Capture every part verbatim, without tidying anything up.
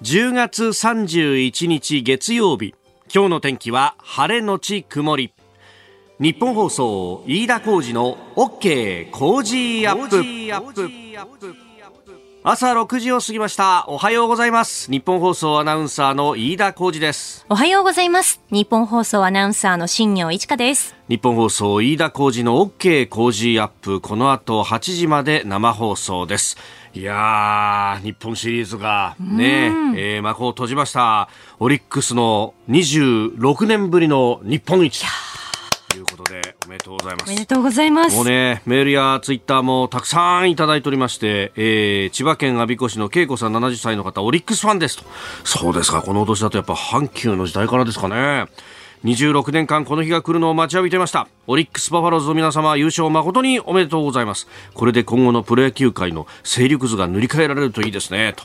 じゅうがつさんじゅういちにち月曜日、今日の天気は晴れのち曇り。日本放送飯田浩司の OK 工事アップ。朝ろくじを過ぎました。おはようございます。日本放送アナウンサーの飯田浩司です。おはようございます。日本放送アナウンサーの新業一華です。日本放送飯田浩司の OK 工事アップ、この後はちじまで生放送です。いやー、日本シリーズがね、えー、幕を閉じました。オリックスのにじゅうろくねんぶりの日本一ということで、おめでとうございます。おめでとうございます。もうね、メールやツイッターもたくさんいただいておりまして、えー、千葉県我孫子市の恵子さんななじゅっさいの方、オリックスファンですと。そうですか、このお年だとやっぱ阪急の時代からですかね。にじゅうろくねんかんこの日が来るのを待ちわびていました。オリックスバファローズの皆様、優勝誠におめでとうございます。これで今後のプロ野球界の勢力図が塗り替えられるといいですねと、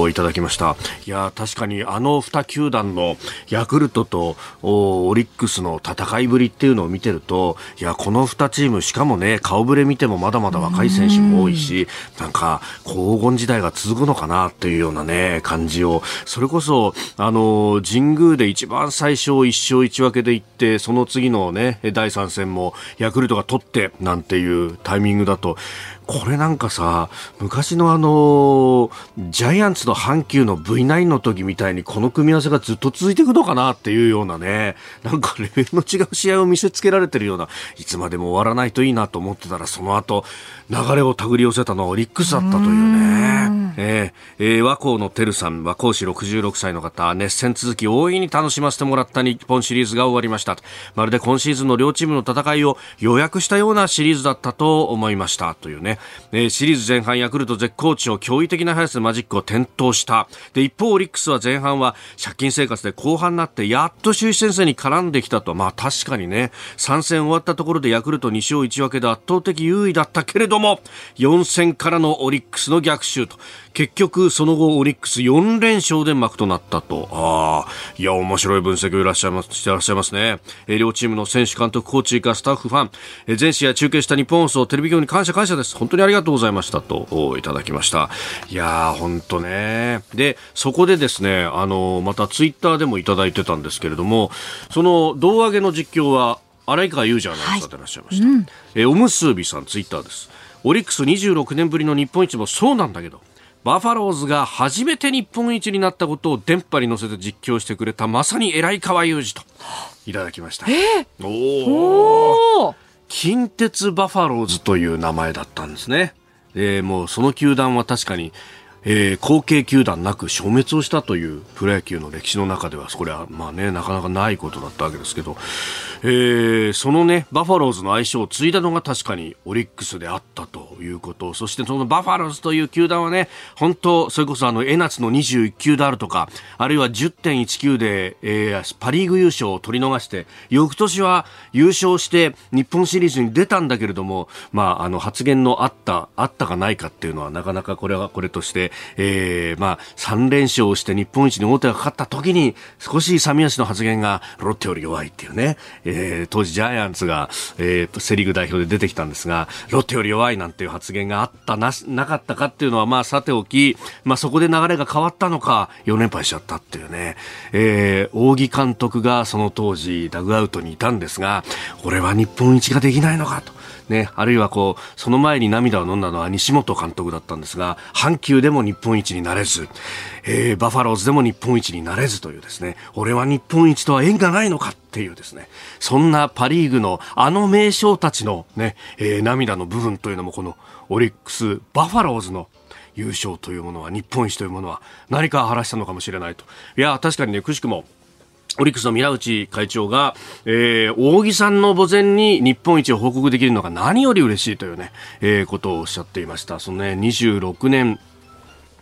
おいただきました。いや、確かにあのに球団のヤクルトと お, オリックスの戦いぶりっていうのを見てると、いや、このにチーム、しかもね、顔ぶれ見てもまだまだ若い選手も多いし、なんか黄金時代が続くのかなっていうようなね、感じを。それこそあの神宮で一番最初一勝一分けでいって、その次のねだいさん戦もヤクルトが取ってなんていうタイミングだと、これなんかさ、昔のあのジャイアンツの阪急の ブイナイン の時みたいに、この組み合わせがずっと続いていくのかなっていうようなね、なんかレベルの違う試合を見せつけられてるような、いつまでも終わらないといいなと思ってたら、その後流れを手繰り寄せたのはオリックスだったというね。えーえー、和光のてるさん、和光市ろくじゅうろくさいの方、熱戦続き大いに楽しませてもらった日本シリーズが終わりました。まるで今シーズンの両チームの戦いを予約したようなシリーズだったと思いましたというね。えー、シリーズ前半ヤクルト絶好調、驚異的な速さでマジックを点灯した。で、一方オリックスは前半は借金生活で、後半になってやっと首位先生に絡んできたと。まあ確かにね、さん戦終わったところでヤクルトにしょういちぶけで圧倒的優位だったけれども、よん戦からのオリックスの逆襲と。結局その後オリックスよん連勝で幕となったと。ああ、いや、面白い分析をいらっしゃいますしてらっしゃいますね。えー、両チームの選手、監督、コーチがスタッフ、ファン、えー、全試合中継した日本放送テレビ局に感謝感謝です、本当にありがとうございましたといただきました。いやー、本当ね。で、そこでですね、あのー、またツイッターでもいただいてたんですけれども、その胴上げの実況は荒井川雄二アナウンサーでいらっしゃいました。はい、うん、えー、おむすびさん、ツイッターです。オリックスにじゅうろくねんぶりの日本一もそうなんだけど、バファローズが初めて日本一になったことを電波に乗せて実況してくれた、まさに偉い川雄二といただきました。えー、おお、近鉄バファローズという名前だったんですね。えー、もうその球団は確かに、えー、後継球団なく消滅をしたという、プロ野球の歴史の中ではこれはまあね、なかなかないことだったわけですけど、えー、そのね、バファローズの愛称を継いだのが確かにオリックスであったということ。そしてそのバファローズという球団はね、本当それこそあの江夏のにじゅういっきゅうであるとか、あるいは じゅってんいちきゅう で、えー、パリーグ優勝を取り逃して、翌年は優勝して日本シリーズに出たんだけれども、まああの発言のあったあったかないかっていうのは、なかなかこれはこれとして、えー、まあさん連勝をして日本一に王手がかかった時に、少し勇み足の発言がロッテより弱いっていうね、えー、当時ジャイアンツが、えー、セリーグ代表で出てきたんですが、ロッテより弱いなんていう発言があったな、なかったかっていうのはまあさておき、まあ、そこで流れが変わったのかよん連敗しちゃったっていうね。えー、仰木監督がその当時ダグアウトにいたんですが、俺は日本一ができないのかとね、あるいはこうその前に涙を飲んだのは西本監督だったんですが、阪急でも日本一になれず、えー、バファローズでも日本一になれずというですね、俺は日本一とは縁がないのかっていうですね、そんなパリーグのあの名将たちの、ねえー、涙の部分というのも、このオリックスバファローズの優勝というものは、日本一というものは何か晴らしたのかもしれないと。いや、確かにね、くしくもオリックスの宮内会長が、えー、仰木さんの墓前に日本一を報告できるのが何より嬉しいというね、えー、ことをおっしゃっていました。そのね、にじゅうろくねん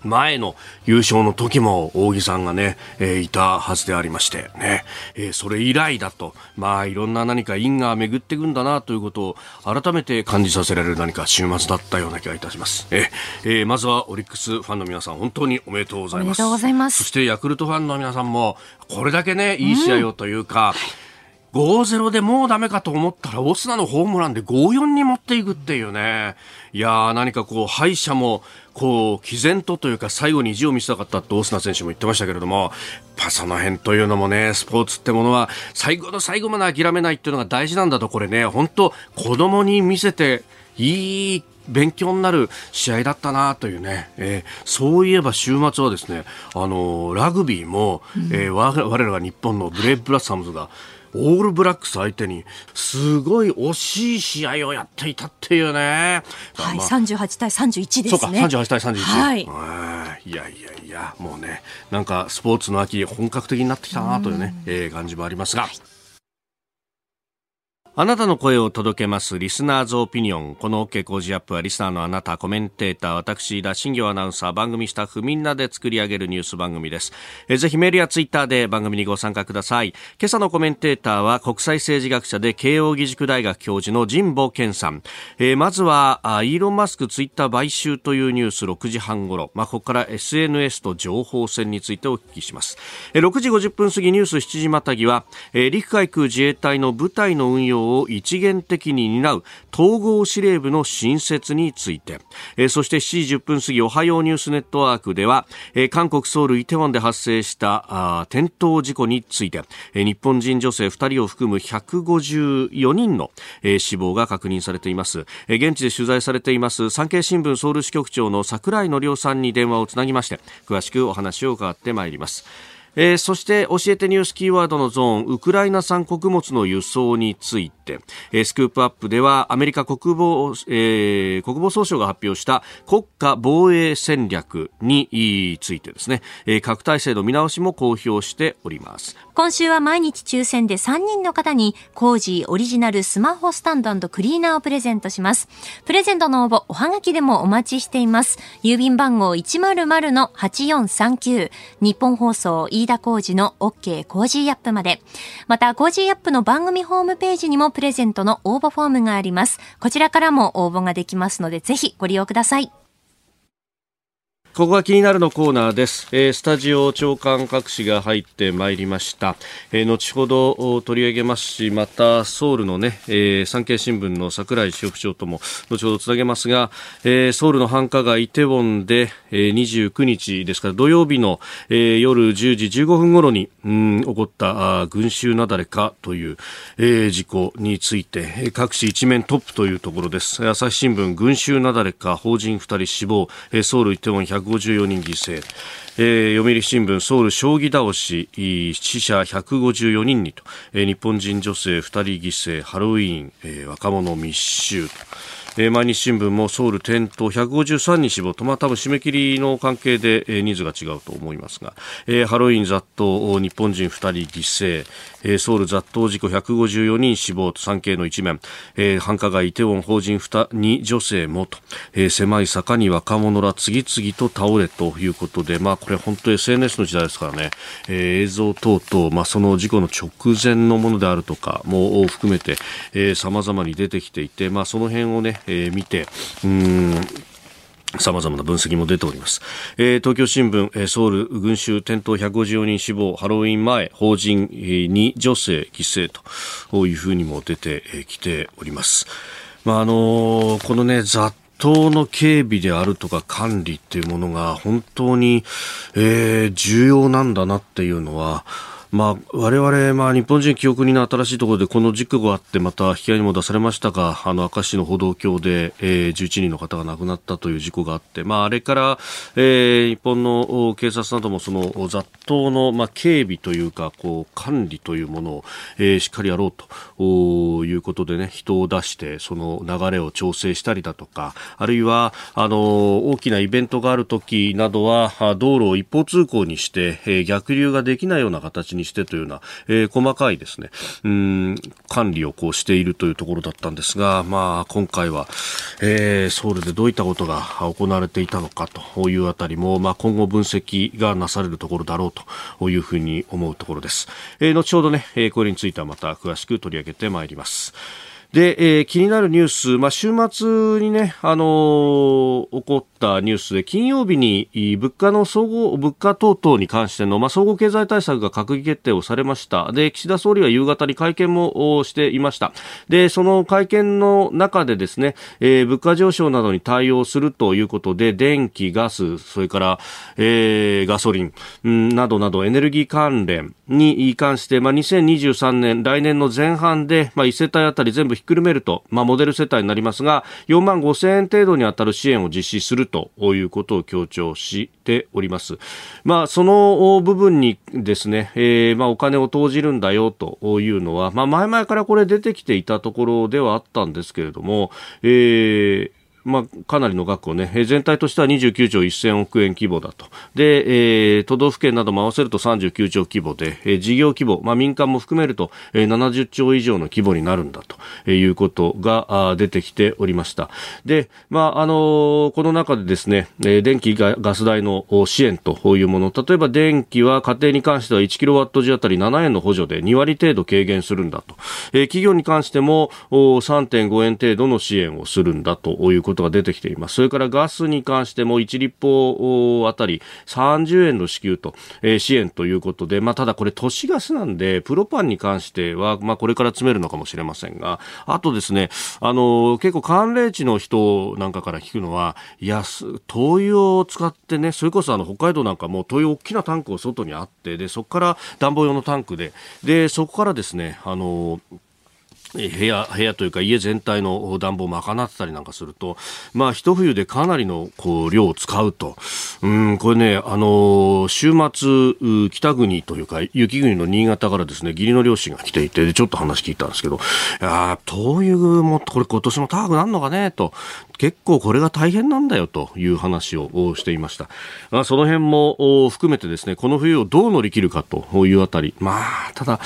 まえの優勝の時も仰木さんがね、えー、いたはずでありましてね、えー、それ以来だと、まあいろんな何か因が巡っていくんだなということを改めて感じさせられる何か週末だったような気がいたします。えーえー、まずはオリックスファンの皆さん、本当におめでとうございます。おめでとうございます。そしてヤクルトファンの皆さんも、これだけね、いい試合をというか、うん、ごたいゼロ でもうダメかと思ったらオスナのホームランで ごたいよん に持っていくっていうね。いやー、何かこう敗者もこう毅然とというか、最後に意地を見せたかったってオスナ選手も言ってましたけれども、やっぱその辺というのもね、スポーツってものは最後の最後まで諦めないっていうのが大事なんだと、これね、本当子供に見せていい勉強になる試合だったなというね、えー、そういえば週末はですね、あのー、ラグビーも、えー、我らが日本のブレイブブラッサムズがオールブラックス相手にすごい惜しい試合をやっていたっていうね、はい、まあ、さんじゅうはちたいさんじゅういちですね。そうか、さんじゅうはちたいさんじゅういち、はい、いやいやいや、もうね、なんかスポーツの秋本格的になってきたなというね、えー、感じもありますが、はい、あなたの声を届けますリスナーズオピニオン。この OK 工事アップはリスナーのあなた、コメンテーター、私田新業アナウンサー、番組スタッフみんなで作り上げるニュース番組です。えぜひメールやツイッターで番組にご参加ください。今朝のコメンテーターは国際政治学者で慶応義塾大学教授の神保健さん、えー、まずはあイーロン・マスクツイッター買収というニュース、ろくじはんごろ、まあ、ここから エスエヌエス と情報戦についてお聞きします。えろくじごじゅっぷん過ぎ、ニュースしちじまたぎは、えー、陸海空自衛隊の部隊の運用を一元的に担う統合司令部の新設について、えー、そしてしちじじゅっぷん過ぎ、おはようニュースネットワークでは、えー、韓国ソウルイテウォンで発生した転倒事故について、えー、日本人女性ふたりを含むひゃくごじゅうよにんの、えー、死亡が確認されています、えー、現地で取材されています産経新聞ソウル支局長の櫻井のりおさんに電話をつなぎまして、詳しくお話を伺ってまいります。えー、そして教えてニュースキーワードのゾーン、ウクライナ産穀物の輸送について、えー、スクープアップではアメリカ国防、えー、国防総省が発表した国家防衛戦略についてですね、えー、核態勢の見直しも公表しております。今週は毎日抽選でさんにんの方にコージーオリジナルスマホスタンド&クリーナーをプレゼントします。プレゼントの応募、おはがきでもお待ちしています。郵便番号 いちまるまるのはちよんさんきゅう、 日本放送飯田浩司の OK コージーアップまで。またコージーアップの番組ホームページにもプレゼントの応募フォームがあります。こちらからも応募ができますので、ぜひご利用ください。ここが気になるのコーナーです、えー、スタジオ長官各紙が入ってまいりました、えー、後ほど取り上げますし、またソウルのね、えー、産経新聞の櫻井支局長とも後ほどつなげますが、えー、ソウルの繁華街イテウォンで、えー、にじゅうくにちですから土曜日の、えー、夜じゅうじじゅうごふん頃にうん起こった群衆雪崩かという、えー、事故について、えー、各紙一面トップというところです。朝日新聞、群衆雪崩か法人ふたり死亡、えー、ソウルイテウォンひゃくごじゅうよにん犠牲、えー、読売新聞、ソウル将棋倒し死者ひゃくごじゅうよにんにと、えー、日本人女性ふたり犠牲、ハロウィーン、えー、若者密集と、えー、毎日新聞もソウル転倒ひゃくごじゅうさんにん死亡と、まあ、多分締め切りの関係で、えー、人数が違うと思いますが、えー、ハロウィーン雑踏日本人ふたり犠牲、えー、ソウル雑踏事故ひゃくごじゅうよにん死亡と産経の一面、えー、繁華街イテウォン法人ふたり女性もと、えー、狭い坂に若者ら次々と倒れということで、まあ、これ本当 エスエヌエス の時代ですからね、えー、映像等々、まあ、その事故の直前のものであるとかも含めて、えー、様々に出てきていて、まあ、その辺をね、えー、見て、うーん、様々な分析も出ております。えー、東京新聞、えー、ソウル群衆転倒ひゃくごじゅうよにん死亡、ハロウィン前、法人に女性犠牲というふうにも出てきております。まあ、あのー、このね、ざっ党の警備であるとか管理っていうものが本当に、えー、重要なんだなっていうのは、まあ、我々、まあ、日本人記憶に新しいところでこの事故があって、また引き合いにも出されましたが、あの明石市の歩道橋で、えー、じゅういちにんの方が亡くなったという事故があって、まあ、あれから、えー、日本の警察などもその雑踏の、まあ、警備というかこう管理というものを、えー、しっかりやろうということでね、人を出してその流れを調整したりだとか、あるいはあの大きなイベントがあるときなどは道路を一方通行にして、えー、逆流ができないような形ににしてというような、えー、細かいですね、うーん、管理をこうしているというところだったんですが、まあ、今回は、えー、ソウルでどういったことが行われていたのかというあたりも、まあ、今後分析がなされるところだろうというふうに思うところです。えー、後ほどね、えー、これについてはまた詳しく取り上げてまいります。で、えー、気になるニュース、まあ、週末にね、あのー、起こったニュースで、金曜日に物価の総合、物価等々に関しての、まあ、総合経済対策が閣議決定をされました。で、岸田総理は夕方に会見もしていました。で、その会見の中でですね、えー、物価上昇などに対応するということで、電気、ガス、それから、えー、ガソリン、うん、などなどエネルギー関連に関して、まあ、にせんにじゅうさんねん、来年の前半で、まあ、いっせたいあたり全部ひっくるめると、まあ、モデル世帯になりますがよんまんごせんえん程度に当たる支援を実施するということを強調しております。まあ、その部分にですね、えーまあ、お金を投じるんだよというのは、まあ、前々からこれ出てきていたところではあったんですけれども、えーまあ、かなりの額をね、全体としてはにじゅうきゅうちょうせんおくえん規模だと。で、えー、都道府県なども合わせるとさんじゅうきゅうちょう規模で、えー、事業規模、まあ、民間も含めると、えー、ななじゅっちょう以上の規模になるんだと、えー、いうことが出てきておりました。で、まあ、あのー、この中でですね、えー、電気がガス代の支援というもの、例えば電気は家庭に関してはいちキロワットじあたりななえんの補助でにわり程度軽減するんだと。えー、企業に関しても さんてんごえん程度の支援をするんだということことが出てきています。それからガスに関してもいちりっぽうあたりさんじゅうえんの支給と、えー、支援ということで、まあ、ただこれ都市ガスなんでプロパンに関しては、まあ、これから詰めるのかもしれませんが、あとですね、あのー、結構寒冷地の人なんかから聞くのは、いや灯油を使ってね、それこそあの北海道なんかもう灯油大きなタンクを外にあって、でそこから暖房用のタンクで、でそこからですね、あのー部屋、部屋というか家全体の暖房を賄ってたりなんかすると、まあ一冬でかなりのこう量を使うと。うん、これね、あのー、週末、北国というか雪国の新潟からですね、義理の両親が来ていて、でちょっと話聞いたんですけど、ああ、灯油も、これ今年も高くなるのかね、と。結構これが大変なんだよという話をしていました。まあ、その辺も含めてですね、この冬をどう乗り切るかというあたり。まあ、ただ、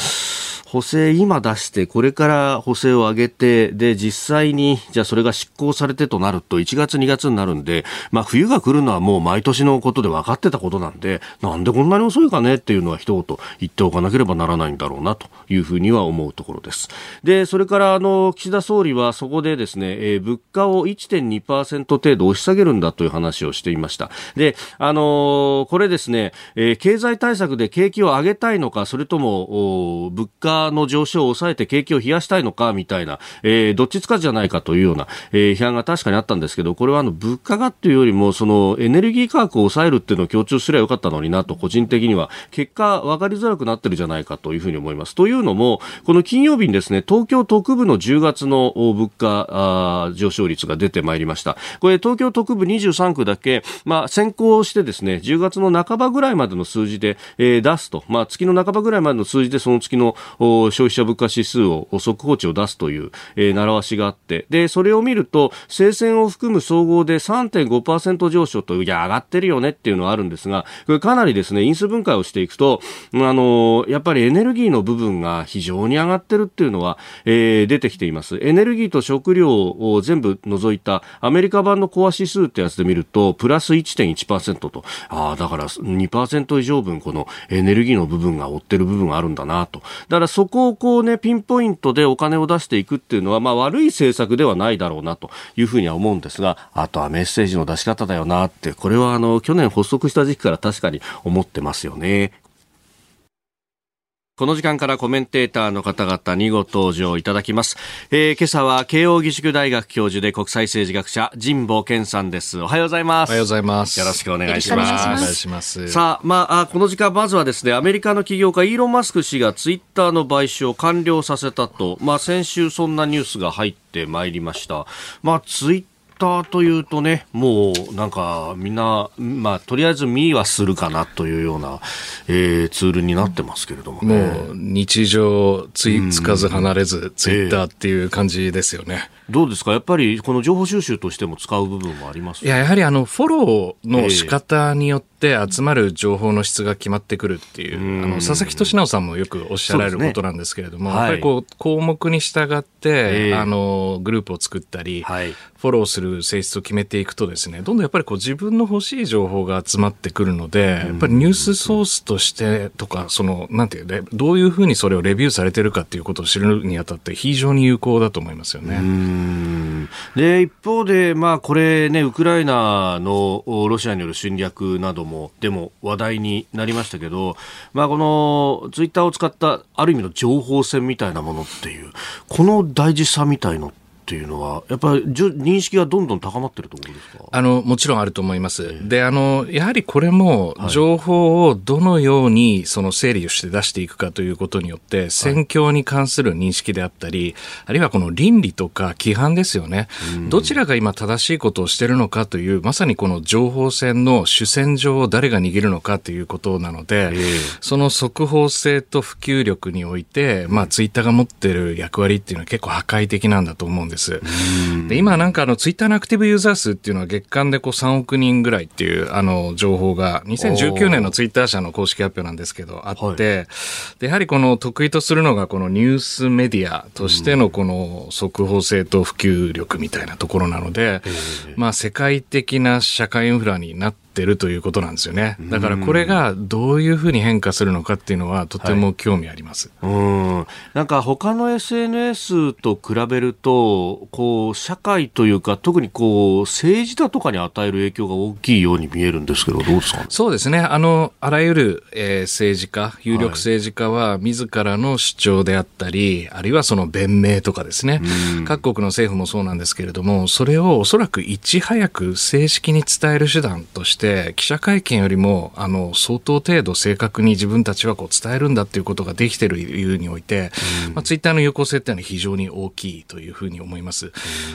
補正今出してこれから補正を上げて、で実際にじゃあそれが執行されてとなるといちがつにがつになるんで、まあ、冬が来るのはもう毎年のことで分かってたことなんで、なんでこんなに遅いかねっていうのは一言言っておかなければならないんだろうなというふうには思うところです。でそれからあの岸田総理はそこでですね、えー、物価を いちてんにパーセント 程度押し下げるんだという話をしていました。で、あのー、これですね、えー、経済対策で景気を上げたいのか、それとも物価の上昇を抑えて景気を冷やしたいのかみたいな、えー、どっちつかずじゃないかというような、えー、批判が確かにあったんですけど、これはあの物価がというよりもそのエネルギー価格を抑えるっていうのを強調すればよかったのになと、個人的には結果分かりづらくなってるじゃないかというふうに思います。というのもこの金曜日にですね、東京都区部のじゅうがつの物価上昇率が出てまいりました。これ東京都区部にじゅうさんくだけ、まあ、先行してですねじゅうがつの半ばぐらいまでの数字で、えー、出すと、まあ、月の半ばぐらいまでの数字でその月の消費者物価指数を速報値を出すという、えー、習わしがあって、でそれを見ると生鮮を含む総合で さんてんごパーセント 上昇という、いや上がってるよねっていうのはあるんですが、これかなりですね因数分解をしていくと、あのー、やっぱりエネルギーの部分が非常に上がってるっていうのは、えー、出てきています。エネルギーと食料を全部除いたアメリカ版のコア指数ってやつで見るとプラス いちてんいちパーセント と、あだから にパーセント 以上分このエネルギーの部分が負ってる部分があるんだなと。だからそこをこうね、ピンポイントでお金を出していくっていうのは、まあ悪い政策ではないだろうなというふうには思うんですが、あとはメッセージの出し方だよなって、これはあの、去年発足した時期から確かに思ってますよね。この時間からコメンテーターの方々にご登場いただきます。えー、今朝は慶応義塾大学教授で国際政治学者、神保健さんです。おはようございます。おはようございます。よろしくお願いします。よろしくお願いします。さあ、まあ、この時間、まずはですね、アメリカの起業家イーロン・マスク氏がツイッターの買収を完了させたと、まあ、先週そんなニュースが入ってまいりました。まあ、ツイッターというとね、もうなんかみんな、まあ、とりあえず見はするかなというような、えー、ツールになってますけれども、ね、もう日常ついつかず離れずツイッターっていう感じですよね。えー、どうですか、やっぱりこの情報収集としても使う部分はあります。いや、やはりあのフォローの仕方によって集まる情報の質が決まってくるっていう、あの佐々木俊直さんもよくおっしゃられることなんですけれども、ね、はい、やっぱりこう項目に従って、えー、あのグループを作ったり、はい、フォローする性質を決めていくとですね、どんどんやっぱりこう自分の欲しい情報が集まってくるので、やっぱりニュースソースととしてとか、その、なんていうね、どういうふうにそれをレビューされてるかっていうことを知るにあたって非常に有効だと思いますよね。うーん。で、一方で、まあ、これね、ウクライナのロシアによる侵略なども、でも話題になりましたけど、まあ、このツイッターを使ったある意味の情報戦みたいなものっていう、この大事さみたいのって、っていうのはやっぱり認識がどんどん高まってると思うんですか？あのもちろんあると思います、えー、であのやはりこれも情報をどのようにその整理をして出していくかということによって戦況に関する認識であったり、はい、あるいはこの倫理とか規範ですよね、うん、どちらが今正しいことをしているのかというまさにこの情報戦の主戦場を誰が握るのかということなので、えー、その速報性と普及力において、まあ、ツイッターが持っている役割っていうのは結構破壊的なんだと思うんです。で今なんかあのツイッターのアクティブユーザー数っていうのは月間でこうさんおくにんぐらいっていうあの情報がにせんじゅうきゅうねんのツイッター社の公式発表なんですけどあって、はい、でやはりこの得意とするのがこのニュースメディアとしてのこの速報性と普及力みたいなところなので、まあ、世界的な社会インフラになっててるということなんですよね。だからこれがどういうふうに変化するのかっていうのはとても興味あります、はい、うんなんか他の エスエヌエス と比べるとこう社会というか特にこう政治だとかに与える影響が大きいように見えるんですけどどうですか？そうですね あのあらゆる、えー、政治家有力政治家は自らの主張であったり、はい、あるいはその弁明とかですね各国の政府もそうなんですけれどもそれをおそらくいち早く正式に伝える手段として記者会見よりもあの相当程度正確に自分たちはこう伝えるんだということができている理由において、うんまあ、ツイッターの有効性というのは非常に大きいというふうに思います、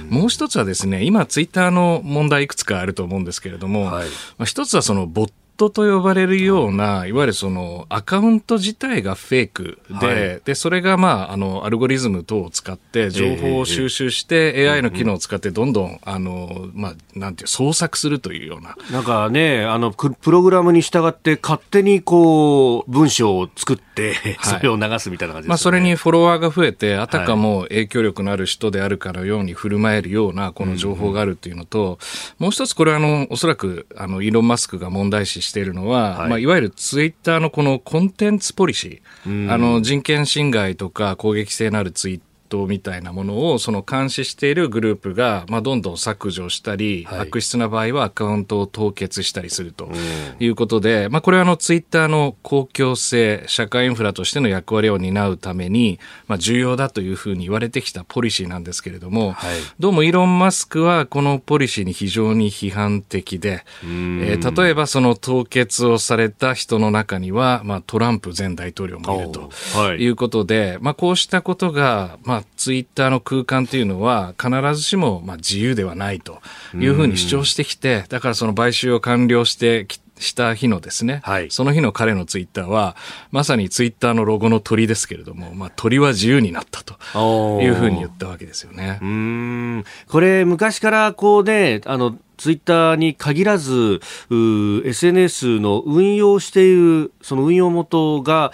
うん、もう一つはですね今ツイッターの問題いくつかあると思うんですけれども、はいまあ、一つはそのボットと呼ばれるような、いわゆるそのアカウント自体がフェイクで、はい、で、それがまあ、あの、アルゴリズム等を使って、情報を収集して、えー、エーアイ の機能を使って、どんどん、うん、あの、まあ、なんていう、創作するというような。なんかね、あの、プログラムに従って、勝手にこう、文章を作って、それを流すみたいな感じですね、はい。まあ、それにフォロワーが増えて、あたかも影響力のある人であるかのように振る舞えるような、この情報があるというのと、うんうん、もう一つ、これはあの、おそらく、あの、イーロン・マスクが問題視して、しているのは、はいまあ、いわゆるツイッターのこのコンテンツポリシー、あの人権侵害とか攻撃性のあるツイッターみたいなものをその監視しているグループが、まあ、どんどん削除したり、はい、悪質な場合はアカウントを凍結したりするということで、まあ、これはあのツイッターの公共性社会インフラとしての役割を担うために、まあ、重要だというふうに言われてきたポリシーなんですけれども、はい、どうもイーロン・マスクはこのポリシーに非常に批判的で、えー、例えばその凍結をされた人の中には、まあ、トランプ前大統領もいるということで、はいまあ、こうしたことが、まあツイッターの空間というのは必ずしもまあ自由ではないというふうに主張してきて、だからその買収を完了してきてした日のですね、はい、その日の彼のツイッターはまさにツイッターのロゴの鳥ですけれども、まあ、鳥は自由になったというふうに言ったわけですよね。うーんこれ昔からこうねあのツイッターに限らず エスエヌエス の運用しているその運用元が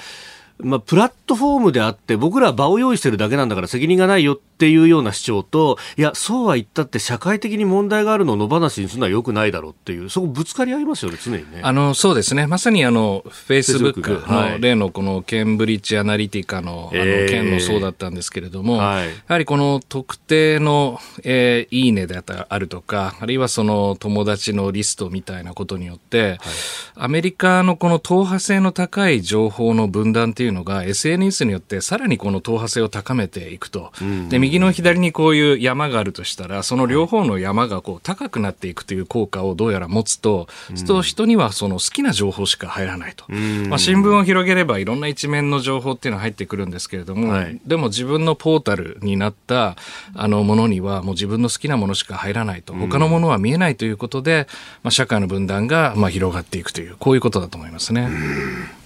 まあ、プラットフォームであって僕らは場を用意してるだけなんだから責任がないよっていうような主張といやそうは言ったって社会的に問題があるのを野放しにするのは良くないだろうっていうそこぶつかり合いますよね常にねあのそうですねまさにあのフェイスブックの例のこのケンブリッジアナリティカ の, あの件もそうだったんですけれども、えーはい、やはりこの特定の、えー、いいねであるとかあるいはその友達のリストみたいなことによって、はい、アメリカのこの党派性の高い情報の分断というのが エスエヌエス によってさらにこの党派性を高めていくと、うん、で右の左にこういう山があるとしたらその両方の山がこう高くなっていくという効果をどうやら持つと、うん、そうすると人にはその好きな情報しか入らないと、うんまあ、新聞を広げればいろんな一面の情報っていうのは入ってくるんですけれども、はい、でも自分のポータルになったあのものにはもう自分の好きなものしか入らないと他のものは見えないということで、まあ、社会の分断がまあ広がっていくというこういうことだと思いますね。うん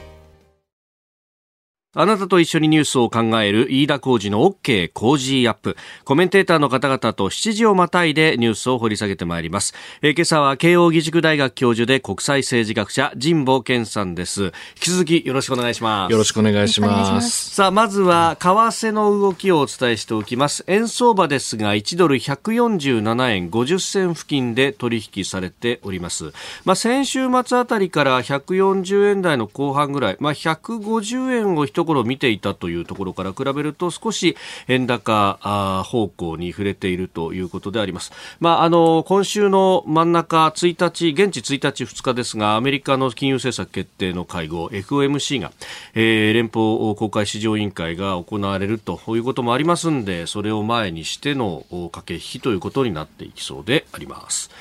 あなたと一緒にニュースを考える飯田浩司の OK コージーアップ。コメンテーターの方々としちじをまたいでニュースを掘り下げてまいります。えー、今朝は慶応義塾大学教授で国際政治学者神保健さんです。引き続きよろしくお願いします。よろしくお願いします。さあ、まずは為替の動きをお伝えしておきます。円相場ですがいちドルひゃくよんじゅうななえんごじゅっせん付近で取引されております。まあ、先週末あたりからひゃくよんじゅうえんだいの後半ぐらい、まあ、ひゃくごじゅうえんを一ところ見ていたというところから比べると少し円高方向に触れているということであります。まあ、あの今週の真ん中ついたち、現地ついたちふつかですが、アメリカの金融政策決定の会合 エフオーエムシー が、えー、連邦公開市場委員会が行われるということもありますので、それを前にしての駆け引きということになっていきそうであります。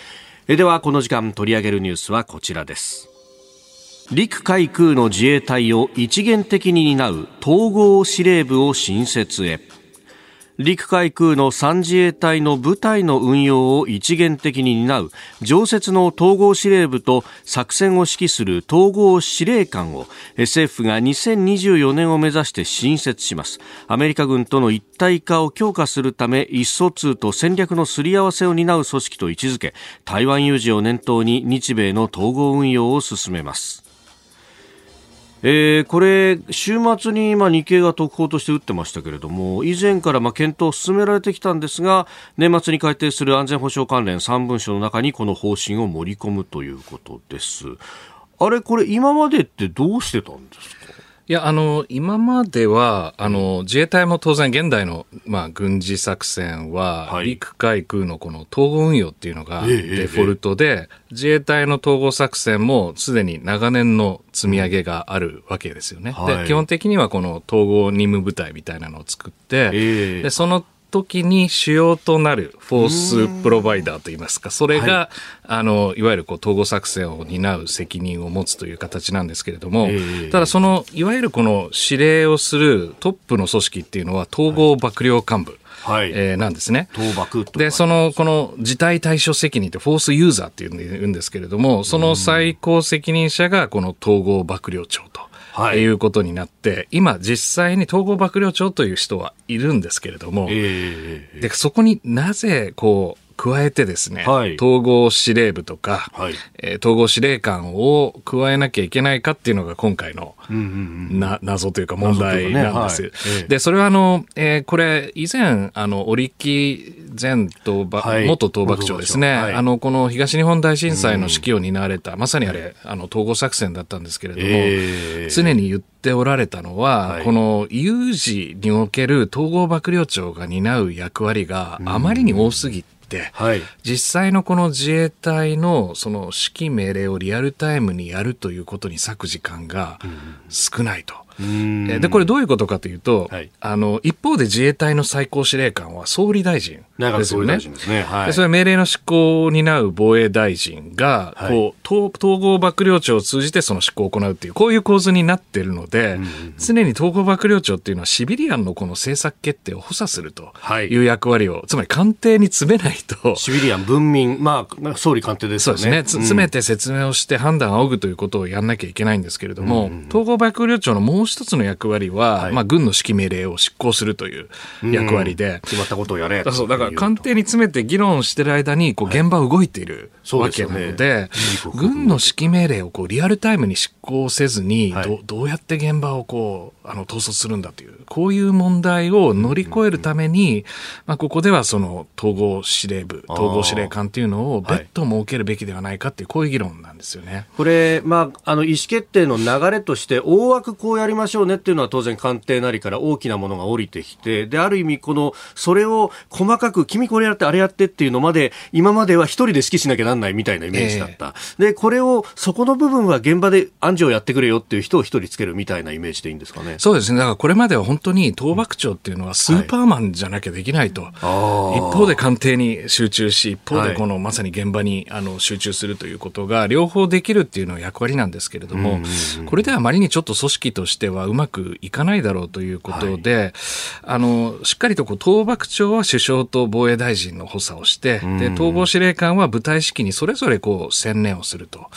えではこの時間取り上げるニュースはこちらです。陸海空の自衛隊を一元的に担う統合司令部を新設へ。陸海空のさん自衛隊の部隊の運用を一元的に担う常設の統合司令部と作戦を指揮する統合司令官を政府がにせんにじゅうよねんを目指して新設します。アメリカ軍との一体化を強化するため、一疎通と戦略のすり合わせを担う組織と位置づけ、台湾有事を念頭に日米の統合運用を進めます。えー、これ週末に今日経が特報として打ってましたけれども、以前からまあ検討を進められてきたんですが、年末に改定する安全保障関連さんぶんしょの中にこの方針を盛り込むということです。あれこれ今までってどうしてたんですか？いや、あの今まではあの自衛隊も当然現代の、まあ、軍事作戦は、はい、陸海空のこの統合運用っていうのがデフォルトで、ええええ、自衛隊の統合作戦もすでに長年の積み上げがあるわけですよね。はい、で基本的にはこの統合任務部隊みたいなのを作って、ええ、でその時に主要となるフォースプロバイダーといいますか、それが、はい、あのいわゆるこう統合作戦を担う責任を持つという形なんですけれども、えー、ただそのいわゆるこの指令をするトップの組織っていうのは統合幕僚幹部、はいはいえー、なんですね。統幕とかで、そのこの事態対処責任ってフォースユーザーっていうんですけれども、その最高責任者がこの統合幕僚長と。はい、いうことになって、今実際に統合幕僚長という人はいるんですけれども、えー、でそこになぜこう加えてですね、はい、統合司令部とか、はいえー、統合司令官を加えなきゃいけないかっていうのが今回の、うんうんうん、な謎というか問題なんです。ねはい、でそれはあの、えー、これ以前あの折木前統幕、はい、元統幕長ですね、はい、あのこの東日本大震災の指揮を担われた、うん、まさにあれあの統合作戦だったんですけれども、えー、常に言っておられたのは、はい、この有事における統合幕僚長が担う役割があまりに多すぎて、うんはい、実際のこの自衛隊のその指揮命令をリアルタイムにやるということに割く時間が少ないと。でこれどういうことかというと、はい、あの一方で自衛隊の最高司令官は総理大臣ですよね。それは命令の執行を担う防衛大臣が、はい、こう統、統合幕僚長を通じてその執行を行うっていうこういう構図になっているので、うんうんうん、常に統合幕僚長っていうのはシビリアンのこの政策決定を補佐するという役割を、はい、つまり官邸に詰めないとシビリアン文民、まあ、総理官邸ですよね。そうですね、うん、詰めて説明をして判断を仰ぐということをやんなきゃいけないんですけれども、うんうん、統合幕僚長のもう一つの役割は、はいまあ、軍の指揮命令を執行するという役割で、うん、決まったことをやれと。そうだから官邸に詰めて議論してる間にこう現場を動いている、はい、わけなの で, で、ね、軍の指揮命令をこうリアルタイムに執行せずに、はい、ど, どうやって現場をこうあの統率するんだというこういう問題を乗り越えるために、うんうんまあ、ここではその統合司令部統合司令官というのを別途設けるべきではないかというこういう議論なんですよね。これ、まあ、あの意思決定の流れとして大枠こうやるりましょうねっていうのは当然官邸なりから大きなものが降りてきて、である意味このそれを細かく君これやってあれやってっていうのまで今までは一人で指揮しなきゃなんないみたいなイメージだった、えー、でこれをそこの部分は現場で暗示をやってくれよっていう人を一人つけるみたいなイメージでいいんですかね。そうですね、だからこれまでは本当に統幕長っていうのはスーパーマンじゃなきゃできないと、はい、一方で官邸に集中し一方でこのまさに現場にあの集中するということが両方できるっていうのは役割なんですけれども、うんうんうん、これではあまりにちょっと組織としてはうまくいかないだろうということで、はい、あのしっかりとこう統幕長は首相と防衛大臣の補佐をして、うん、で統合司令官は部隊指揮にそれぞれこう専念をすると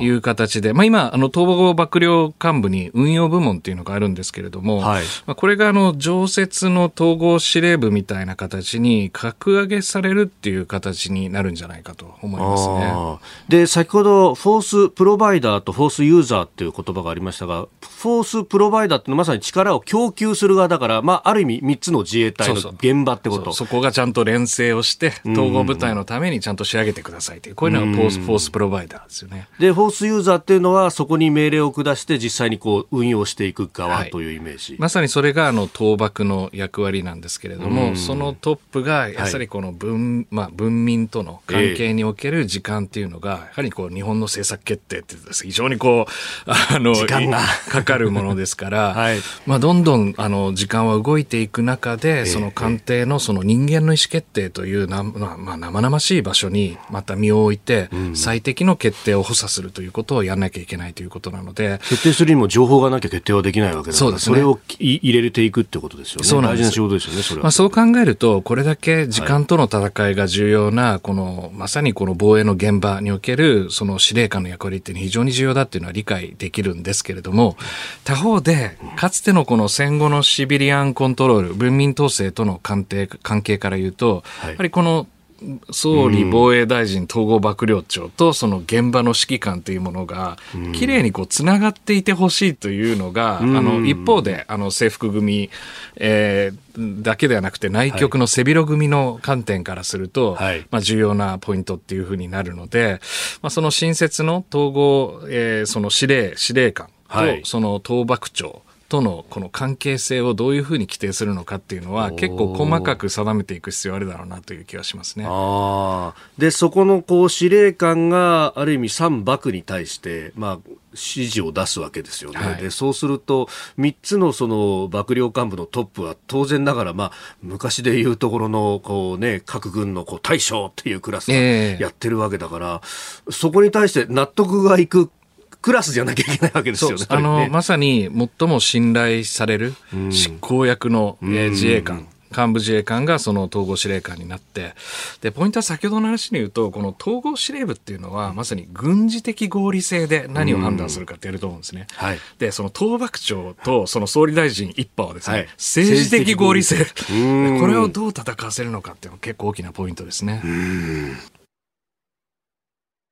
いう形で、まあ、今あの統合幕僚幹部に運用部門っていうのがあるんですけれども、はいまあ、これがあの常設の統合司令部みたいな形に格上げされるっていう形になるんじゃないかと思いますね。あで先ほどフォースプロバイダーとフォースユーザーっていう言葉がありましたが、フォースプロバイダーってのはまさに力を供給する側だから、まあ、ある意味みっつの自衛隊の現場ってこと そ, う そ, う そ, うそこがちゃんと連携をして統合部隊のためにちゃんと仕上げてくださいという、こういうのがフォース、フォースプロバイダーですよね。でフォースユーザーっていうのはそこに命令を下して実際にこう運用していく側というイメージ、はい、まさにそれがあの統幕の役割なんですけれども、そのトップがやはりこの 文,、はいまあ、文民との関係における時間っていうのが、えー、やはりこう日本の政策決定って非常にこうあの時間がかかるものですから、はいまあ、どんどんあの時間は動いていく中で、えー、その官邸のその人間の意思決定というな、まあまあ、生々しい場所にまた身を置いて、うん、最適の決定を補佐するということをやらなきゃいけないということなので、決定するにも情報がなきゃ決定はできないわけだから そうですね、それを入れていくってことですよね。そうなんです。大事な仕事ですよね、それは。まあ、そう考えるとこれだけ時間との戦いが重要なこの、はい、まさにこの防衛の現場におけるその司令官の役割って非常に重要だっていうのは理解できるんですけれども、他方でかつてのこの戦後のシビリアンコントロール、文民統制との関係から言うと、はい、やはりこの総理防衛大臣統合幕僚長とその現場の指揮官というものがきれいにこうつながっていてほしいというのが、あの一方であの制服組、えー、だけではなくて内局の背広組の観点からすると、はいまあ、重要なポイントっていうふうになるので、まあ、その新設の統合、えー、その司令、司令官とその統幕長とのこの関係性をどういうふうに規定するのかっていうのは結構細かく定めていく必要あるだろうなという気はしますね。あでそこのこう司令官がある意味三幕に対して、まあ、指示を出すわけですよね、はい、でそうするとみっつ の, その幕僚幹部のトップは当然ながら、まあ、昔でいうところのこう、ね、各軍のこう大将っていうクラスがやってるわけだから、えー、そこに対して納得がいくクラスじゃなきゃいけないわけですよね。そう、あの、まさに最も信頼される執行役の、うんえー、自衛官、うん幹部自衛官がその統合司令官になって、でポイントは先ほどの話で言うとこの統合司令部っていうのはまさに軍事的合理性で何を判断するかってやると思うんですね、はい、でその統幕長とその総理大臣一派はですね、はい、政治的合理性これをどう戦わせるのかっていうのは結構大きなポイントですね。うーん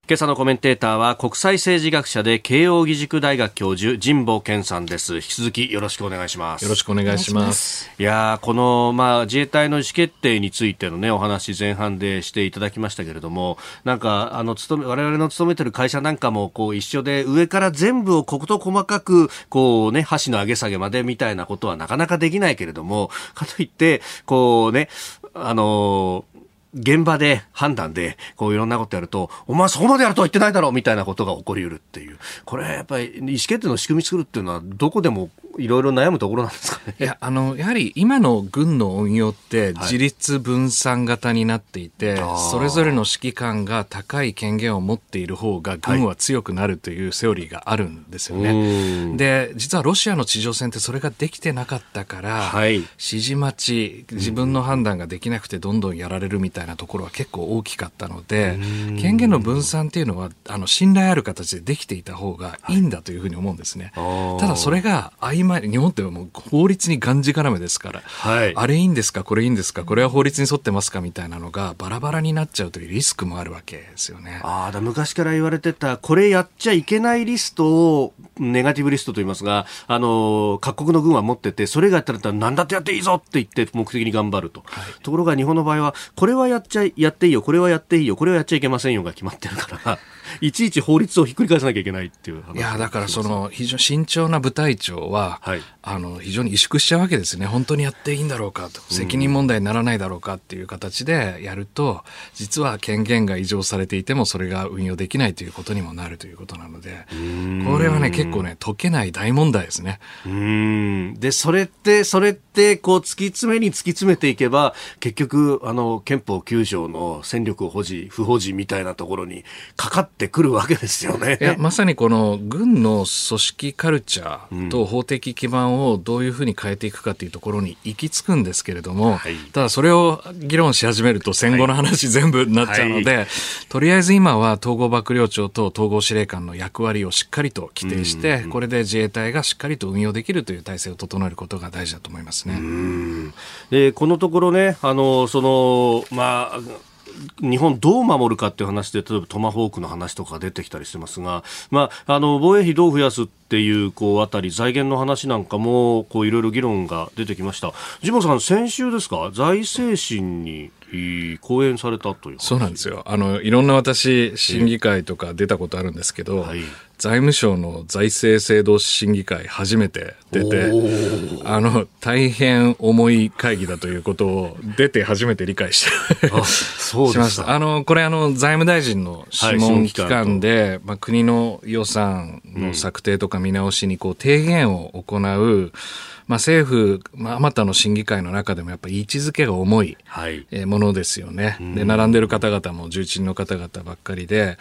今朝のコメンテーターは国際政治学者で慶応義塾大学教授神保健さんです。引き続きよろしくお願いします。よろしくお願いします。いやこの、まあ、自衛隊の意思決定についての、ね、お話前半でしていただきましたけれども、なんかあの勤め我々の勤めてる会社なんかもこう一緒で上から全部をこと細かくこう、ね、箸の上げ下げまでみたいなことはなかなかできないけれども、かといってこうねあの現場で判断でこういろんなことやるとお前そこまでやるとは言ってないだろうみたいなことが起こりうるっていう、これやっぱり意思決定の仕組み作るっていうのはどこでもいろいろ悩むところなんですかね。いや、あのやはり今の軍の運用って自立分散型になっていて、はい、それぞれの指揮官が高い権限を持っている方が軍は強くなるというセオリーがあるんですよね、はい、で実はロシアの地上戦ってそれができてなかったから、はい、指示待ち自分の判断ができなくてどんどんやられるみたいなみたいなところは結構大きかったので、権限の分散っていうのはあの信頼ある形でできていた方がいいんだというふうに思うんですね、はい、ただそれが曖昧、日本ってもう法律にがんじがらめですから、はい、あれいいんですかこれいいんですかこれは法律に沿ってますかみたいなのがバラバラになっちゃうというリスクもあるわけですよね。あだ昔から言われてたこれやっちゃいけないリストをネガティブリストと言いますが、あの各国の軍は持っててそれがやったら何だってやっていいぞって言って目的に頑張ると、はい、ところが日本の場合はこれはやっちゃやっていいよこれはやっていいよこれはやっちゃいけませんよが決まってるからいちいち法律をひっくり返さなきゃいけないっていう話。いやだからその非常に慎重な部隊長は、はい、あの非常に萎縮しちゃうわけですね。本当にやっていいんだろうかと、責任問題にならないだろうかっていう形でやると、実は権限が移譲されていてもそれが運用できないということにもなるということなので、これはね結構ね解けない大問題ですね。うーんでそれってそれってこう突き詰めに突き詰めていけば結局あの憲法きゅう条の戦力を保持不保持みたいなところにかかってくるわけですよね。いやまさにこの軍の組織カルチャーと法的基盤をどういうふうに変えていくかというところに行き着くんですけれども、はい、ただそれを議論し始めると戦後の話全部になっちゃうので、はいはい、とりあえず今は統合幕僚長と統合司令官の役割をしっかりと規定して、うんうん、これで自衛隊がしっかりと運用できるという体制を整えることが大事だと思いますね。うん、でこのところねあのそのまあ日本どう守るかっていう話で例えばトマホークの話とか出てきたりしてますが、まあ、あの防衛費どう増やすっていうこうあたり財源の話なんかもこういろいろ議論が出てきました。ジモさん先週ですか財政審に講演されたという。そうなんですよ。あのいろんな私審議会とか出たことあるんですけど、はい、財務省の財政制度審議会初めて出てあの大変重い会議だということを出て初めて理解したあそうでしました。あのこれあの財務大臣の諮問機関で、はいまあ、国の予算の策定とか見直しにこう提言を行う、まあ、政府あまたの審議会の中でもやっぱり位置づけが重いものですよね、はい、で並んでる方々も重鎮の方々ばっかりで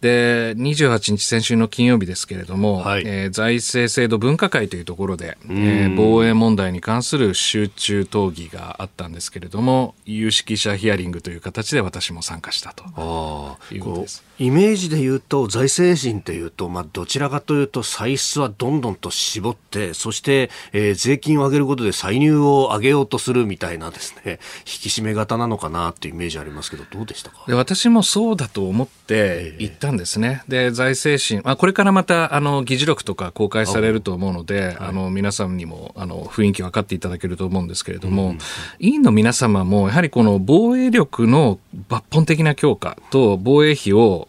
でにじゅうはちにち先週の金曜日ですけれども、はいえー、財政制度分科会というところで、えー、防衛問題に関する集中討議があったんですけれども有識者ヒアリングという形で私も参加したということです。イメージで言うと財政審というと、まあ、どちらかというと歳出はどんどんと絞ってそして、えー、税金を上げることで歳入を上げようとするみたいなですね引き締め型なのかなというイメージありますけどどうでしたか。で私もそうだと思って行ったんですね。で財政審、まあ、これからまたあの議事録とか公開されると思うのであ、はい、あの皆さんにもあの雰囲気分かっていただけると思うんですけれども、うんうん、委員の皆様もやはりこの防衛力の抜本的な強化と防衛費を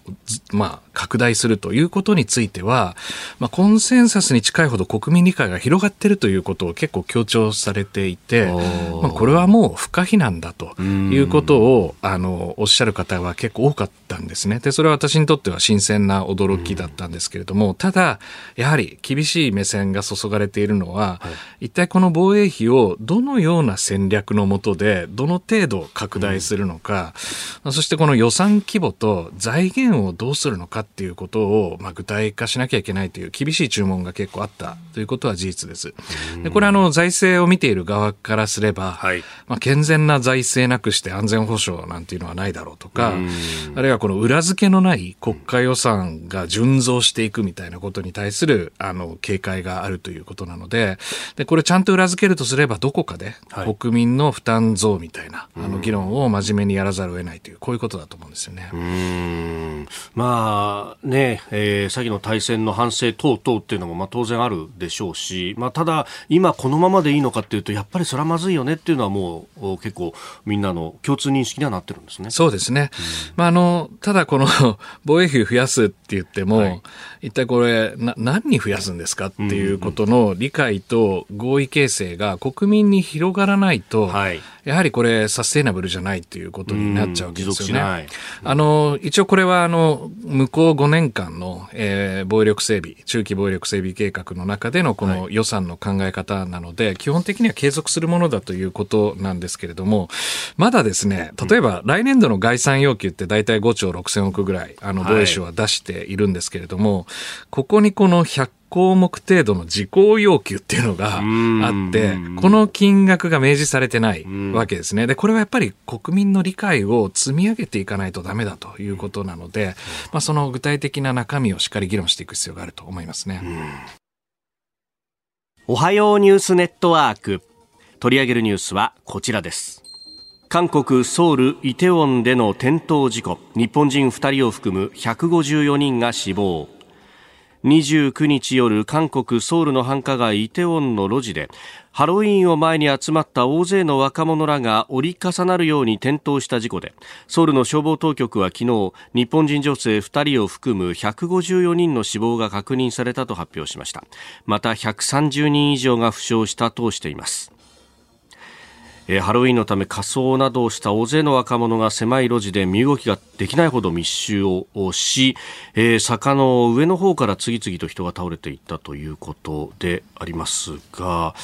まあ、拡大するということについては、まあ、コンセンサスに近いほど国民理解が広がっているということを結構強調されていて、まあ、これはもう不可避なんだということをあのおっしゃる方は結構多かったんですね。でそれは私にとっては新鮮な驚きだったんですけれども、ただやはり厳しい目線が注がれているのは、はい、一体この防衛費をどのような戦略の下でどの程度拡大するのか、うん、そしてこの予算規模と財源をどうするのかっていうことを、まあ、具体化しなきゃいけないという厳しい注文が結構あったということは事実です。でこれはあの財政を見ている側からすれば、はいまあ、健全な財政なくして安全保障なんていうのはないだろうとか、あるいはこの裏付けのない国家予算が純増していくみたいなことに対するあの警戒があるということなの で, でこれちゃんと裏付けるとすればどこかで国民の負担増みたいな、はい、あの議論を真面目にやらざるを得ないというこういうことだと思うんですよね。うーんまあねえー、先の大戦の反省等々っていうのもまあ当然あるでしょうし、まあ、ただ今このままでいいのかっていうとやっぱりそれはまずいよねっていうのはもう結構みんなの共通認識にはなってるんですね。そうですね、うんまあ、あのただこの防衛費増やすって言っても、はい、一体これな何に増やすんですかっていうことの理解と合意形成が国民に広がらないと、はい、やはりこれサステイナブルじゃないっていうことになっちゃうわけですよね、うん、持続しない、うん、あの一応これはあの向こうごねんかんの、えー、防衛力整備中期防衛力整備計画の中でのこの予算の考え方なので、はい、基本的には継続するものだということなんですけれどもまだですね例えば来年度の概算要求ってだいたいごちょうろくせんおくぐらいあの防衛省は出しているんですけれども、はい、ここにこのひゃくこうもく程度の事項要求っていうのがあってこの金額が明示されてないわけですね。でこれはやっぱり国民の理解を積み上げていかないとダメだということなので、まあ、その具体的な中身をしっかり議論していく必要があると思いますね。おはようニュースネットワーク取り上げるニュースはこちらです。韓国ソウルイテウォンでの転倒事故日本人ふたりを含むひゃくごじゅうよにんが死亡にじゅうくにち夜、韓国ソウルの繁華街イテウォンの路地でハロウィーンを前に集まった大勢の若者らが折り重なるように転倒した事故で、ソウルの消防当局は昨日、日本人女性ふたりを含むひゃくごじゅうよにんの死亡が確認されたと発表しました。またひゃくさんじゅうにん以上が負傷したとしています。えー、ハロウィーンのため仮装などをした大勢の若者が狭い路地で身動きができないほど密集をし、えー、坂の上の方から次々と人が倒れていったということでありますが、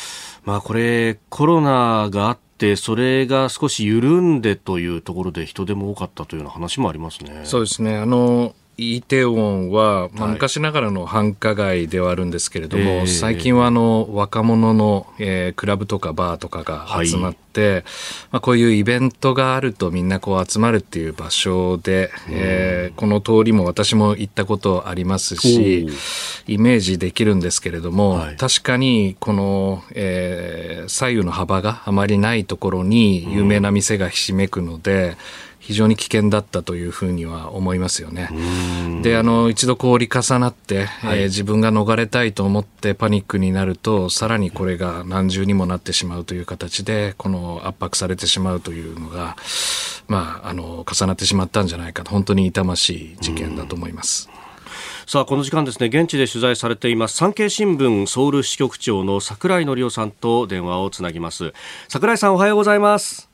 まあこれコロナがあってそれが少し緩んでというところで人出も多かったというような話もありますね。そうですね。あのイテウォンは、まあ、昔ながらの繁華街ではあるんですけれども、はいえー、最近はあの若者の、えー、クラブとかバーとかが集まって、はいまあ、こういうイベントがあるとみんなこう集まるっていう場所で、えー、この通りも私も行ったことありますしイメージできるんですけれども、はい、確かにこの、えー、左右の幅があまりないところに有名な店がひしめくので非常に危険だったというふうには思いますよね。で、あの一度こう折り重なって、はいえー、自分が逃れたいと思ってパニックになるとさらにこれが何重にもなってしまうという形でこの圧迫されてしまうというのが、まあ、あの重なってしまったんじゃないかと本当に痛ましい事件だと思います。さあこの時間ですね、現地で取材されています産経新聞ソウル支局長の櫻井紀夫さんと電話をつなぎます。櫻井さん、おはようございます。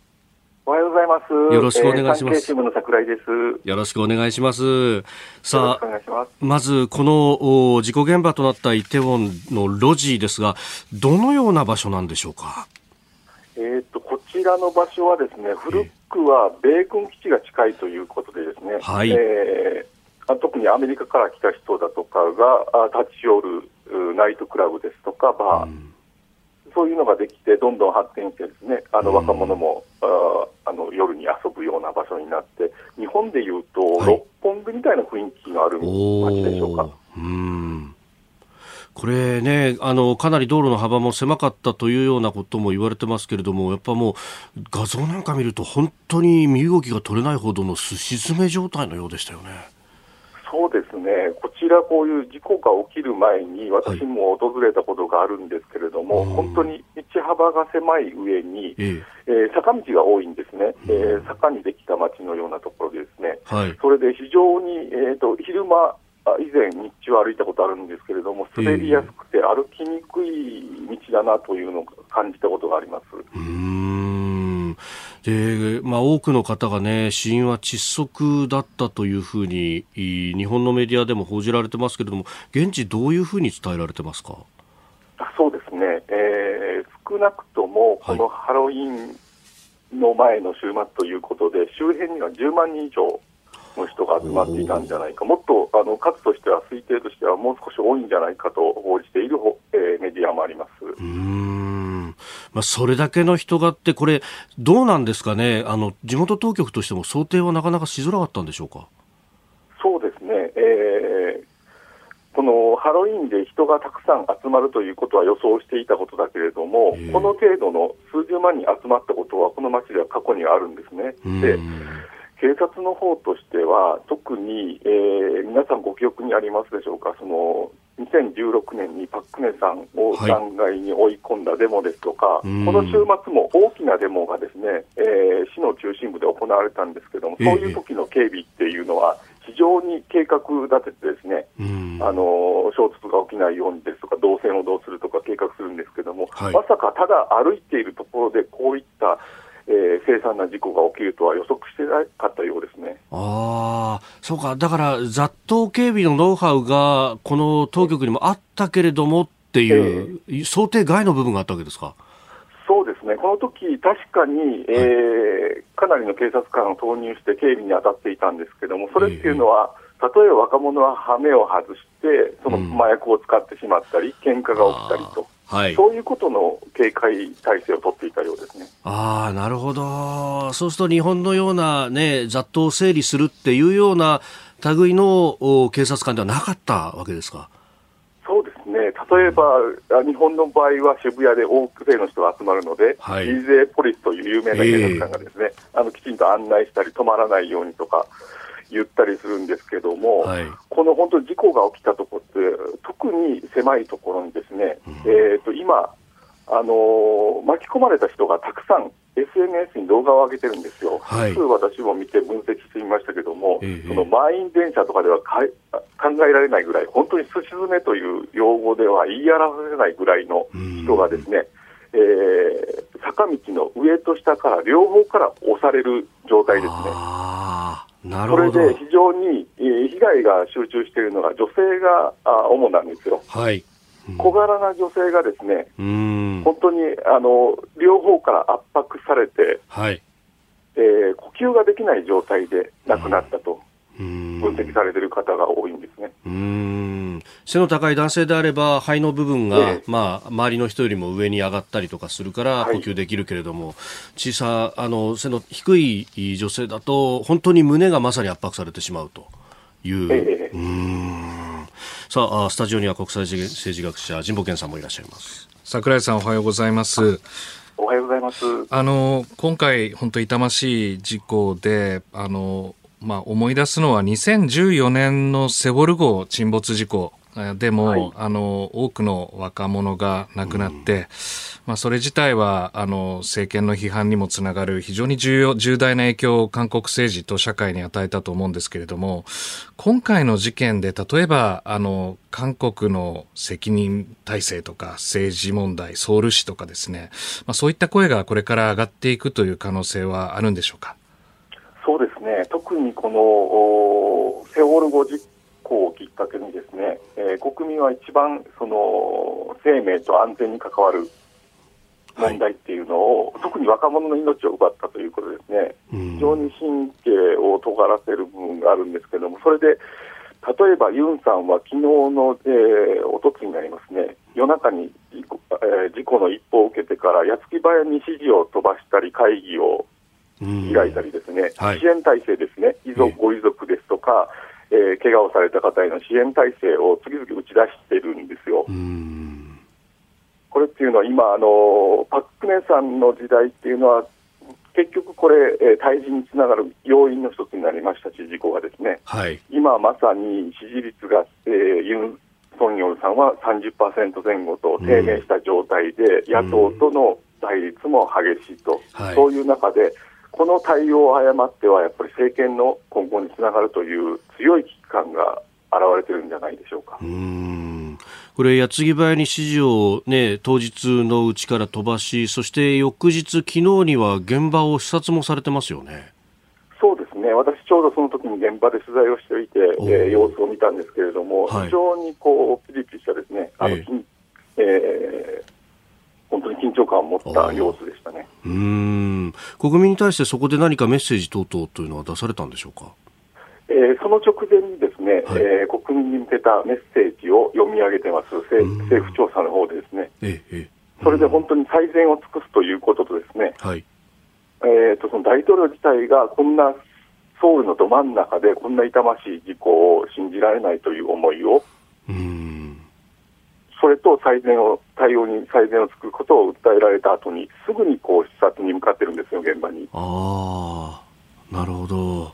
おはようございます。よろしくお願いします。産経新聞の櫻井です。よろしくお願いします。さあ、まずこの事故現場となったイテウォンの路地ですが、どのような場所なんでしょうか。えーと、こちらの場所はですね、古くは米軍基地が近いということでですね、えーはいえー、特にアメリカから来た人だとかが立ち寄るナイトクラブですとかバー、うんそういうのができてどんどん発展してですね、あの若者も、うん、ああの夜に遊ぶような場所になって日本でいうと、はい、六本木みたいな雰囲気のある街でしょうか。うんこれねあのかなり道路の幅も狭かったというようなことも言われてますけれども、やっぱもう画像なんか見ると本当に身動きが取れないほどのすし詰め状態のようでしたよね。そうですね。こちらこういう事故が起きる前に私も訪れたことがあるんですけれども、はい、本当に道幅が狭い上に、えーえー、坂道が多いんですね、えー、坂にできた街のようなところでですね、はい、それで非常に、えーと、昼間以前日中は歩いたことあるんですけれども滑りやすくて歩きにくい道だなというのを感じたことがあります。うーんでまあ、多くの方が、ね、死因は窒息だったというふうに日本のメディアでも報じられてますけれども、現地どういうふうに伝えられてますか。そうですね、えー、少なくともこのハロウィンの前の週末ということで、はい、周辺にはじゅうまんにん以上の人が集まっていたんじゃないか、もっとあの数としては推定としてはもう少し多いんじゃないかと報じている、えー、メディアもあります。うーんまあ、それだけの人がってこれどうなんですかね。あの地元当局としても想定はなかなかしづらかったんでしょうか。そうですね、えー、このハロウィーンで人がたくさん集まるということは予想していたことだけれども、えー、この程度の数十万人集まったことはこの街では過去にあるんですね。で警察の方としては特に、えー、皆さんご記憶にありますでしょうか。そのにせんじゅうろくねんにパククネさんを弾劾に追い込んだデモですとか、はい、この週末も大きなデモがですね、えー、市の中心部で行われたんですけども、そういう時の警備っていうのは非常に計画立ててですね、えー、あの衝突が起きないようにですとか動線をどうするとか計画するんですけども、はい、まさかただ歩いているところでこういったえー、凄惨な事故が起きるとは予測してなかったようですね。ああ、そうか。だから雑踏警備のノウハウがこの当局にもあったけれどもっていう、えー、想定外の部分があったわけですか。そうですね。この時確かに、えーはい、かなりの警察官を投入して警備に当たっていたんですけども、それっていうのは、えー例えば若者は羽目を外してその麻薬を使ってしまったり、うん、喧嘩が起きたりと、はい、そういうことの警戒体制を取っていたようですね。ああ、なるほど。そうすると日本のような、ね、雑踏を整理するっていうような類の警察官ではなかったわけですか。そうですね。例えば、うん、日本の場合は渋谷で多くの人が集まるので、はい、ディージェー ポリスという有名な警察官がですね、えー、あのきちんと案内したり止まらないようにとか言ったりするんですけども、はい、この本当に事故が起きたところって特に狭いところにですね、うん、えーと今あの巻き込まれた人がたくさん エスエヌエス に動画を上げてるんですよ。はい、普通私も見て分析してみましたけども、ええ、その満員電車とかではか考えられないぐらい、本当にすし詰めという用語では言い表せないぐらいの人がですね、えー、坂道の上と下から両方から押される状態ですね。あ、なるほど。それで非常に被害が集中しているのが女性が主なんですよ。はい、小柄な女性がですね、うん、本当にあの両方から圧迫されて、はい、えー、呼吸ができない状態で亡くなったと分析されている方が多いんですね。うーん、背の高い男性であれば肺の部分が、ね、まあ、周りの人よりも上に上がったりとかするから呼吸できるけれども、はい、小さあの背の低い女性だと本当に胸がまさに圧迫されてしまうという、えー、うーん。さあ、スタジオには国際政治学者神保健さんもいらっしゃいます。櫻井さん、おはようございます。おはようございます。あの今回本当痛ましい事故で、あの、まあ、思い出すのはにせんじゅうよねんのセウォル号沈没事故でも、はい、あの多くの若者が亡くなって、うん、まあ、それ自体はあの政権の批判にもつながる非常に重要重大な影響を韓国政治と社会に与えたと思うんですけれども、今回の事件で例えばあの韓国の責任体制とか政治問題、ソウル市とかですね、まあ、そういった声がこれから上がっていくという可能性はあるんでしょうか。そうですね、特にこのセウォル号事件をきっかけにですね、えー、国民は一番その生命と安全に関わる問題っていうのを、はい、特に若者の命を奪ったということですね、うん、非常に神経を尖らせる部分があるんですけども、それで例えばユンさんは昨日の、えー、おとついになりますね、夜中に、えー、事故の一報を受けてから矢継ぎ早に指示を飛ばしたり会議を開いたりですね、うん、はい、支援体制ですね、遺族、ご遺族ですとか、えーえー、怪我をされた方への支援体制を次々打ち出してるんですよ。うーん、これっていうのは今あのパク・クネさんの時代っていうのは結局これ、えー、退治につながる要因の一つになりましたし、事故がですね、はい、今まさに支持率が、えー、ユン・ソンヨルさんは さんじゅっパーセント 前後と低迷した状態で、野党との対立も激しいと、はい、そういう中でこの対応を誤ってはやっぱり政権の今後につながるという強い危機感が現れているんじゃないでしょうか。うーん、これ矢継ぎ早に指示を、ね、当日のうちから飛ばし、そして翌日昨日には現場を視察もされてますよね。そうですね、私ちょうどその時に現場で取材をしておいて、えー、様子を見たんですけれども、はい、非常にこうピリピリしたですね、あの、えーえー本当に緊張感を持った様子でしたね。うーん、国民に対してそこで何かメッセージ等々というのは出されたんでしょうか。えー、その直前にですね、はい、えー、国民に向けたメッセージを読み上げてます。政府調査の方でですね、ええ、それで本当に最善を尽くすということとですね、はい、えー、とその大統領自体がこんなソウルのど真ん中でこんな痛ましい事故を信じられないという思いを、うーん、それと最善を対応に最善を尽くことを訴えられた後にすぐにこう視察に向かってるんですよ、現場に。ああ、なるほど。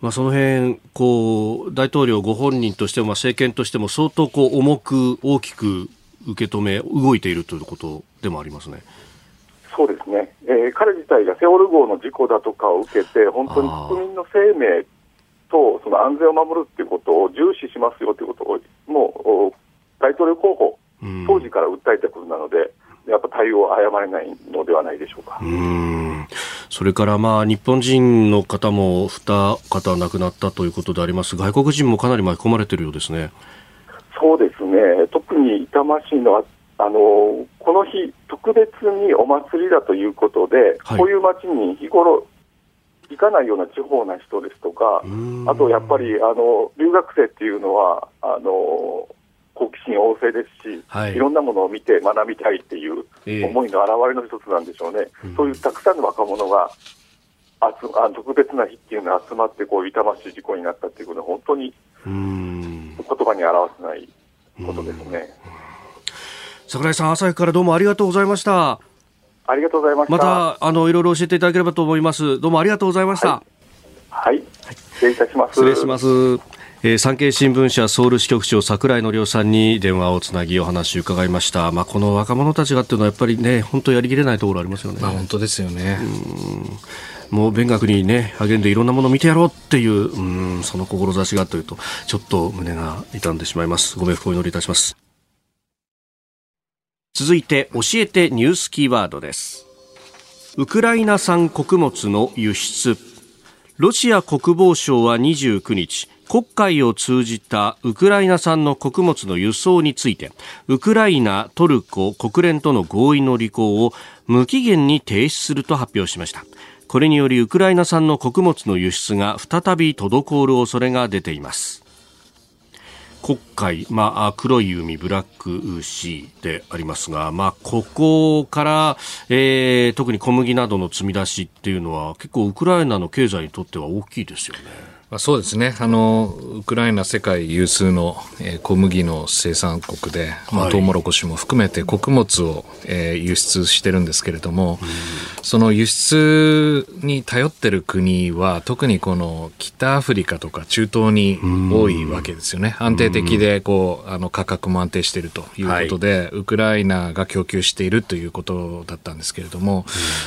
まあ、その辺こう大統領ご本人としても、まあ、政権としても相当こう重く大きく受け止め動いているということでもありますね。そうですね、えー、彼自体がセウォル号の事故だとかを受けて本当に国民の生命とその安全を守るということを重視しますよということをもう大統領候補当時から訴えたことなので、やっぱ対応を誤れないのではないでしょうか。うーん、それからまあ日本人の方もに方亡くなったということであります。外国人もかなり巻き込まれているようですね。そうですね、特に痛ましいのはあのこの日特別にお祭りだということで、はい、こういう街に日頃行かないような地方な人ですとか、あとやっぱりあの留学生っていうのはあの好奇心旺盛ですし、はい、いろんなものを見て学びたいっていう思いの表れの一つなんでしょうね、えー、そういうたくさんの若者があつあ特別な日っていうのが集まってこう痛ましい事故になったっていうことは本当にうーん言葉に表せないことですね。櫻井さん、朝日からどうもありがとうございました。ありがとうございました。またあのいろいろ教えていただければと思います。どうもありがとうございました。はいはい、失礼いたします。失礼します。えー、産経新聞社ソウル支局長櫻井紀夫さんに電話をつなぎお話を伺いました。まあ、この若者たちがというのはやっぱりね、本当やりきれないところありますよね。まあ、本当ですよね。うん、もう勉学に、ね、励んでいろんなものを見てやろうっていう、うん、その志がというとちょっと胸が痛んでしまいます。ご冥福をお祈りいたします。続いて教えてニュースキーワードです。ウクライナ産穀物の輸出。ロシア国防省はにじゅうくにち、黒海を通じたウクライナ産の穀物の輸送について、ウクライナ、トルコ、国連との合意の履行を無期限に停止すると発表しました。これによりウクライナ産の穀物の輸出が再び滞る恐れが出ています。黒海、まあ、黒い海ブラックシーでありますが、まあ、ここから、えー、特に小麦などの積み出しっていうのは結構ウクライナの経済にとっては大きいですよね。まあ、そうですね。あのウクライナ世界有数の、えー、小麦の生産国で、はいまあ、トウモロコシも含めて穀物を、えー、輸出してるんですけれども、うん、その輸出に頼ってる国は特にこの北アフリカとか中東に多いわけですよね。安定的でこうあの価格も安定しているということで、はい、ウクライナが供給しているということだったんですけれども、うんま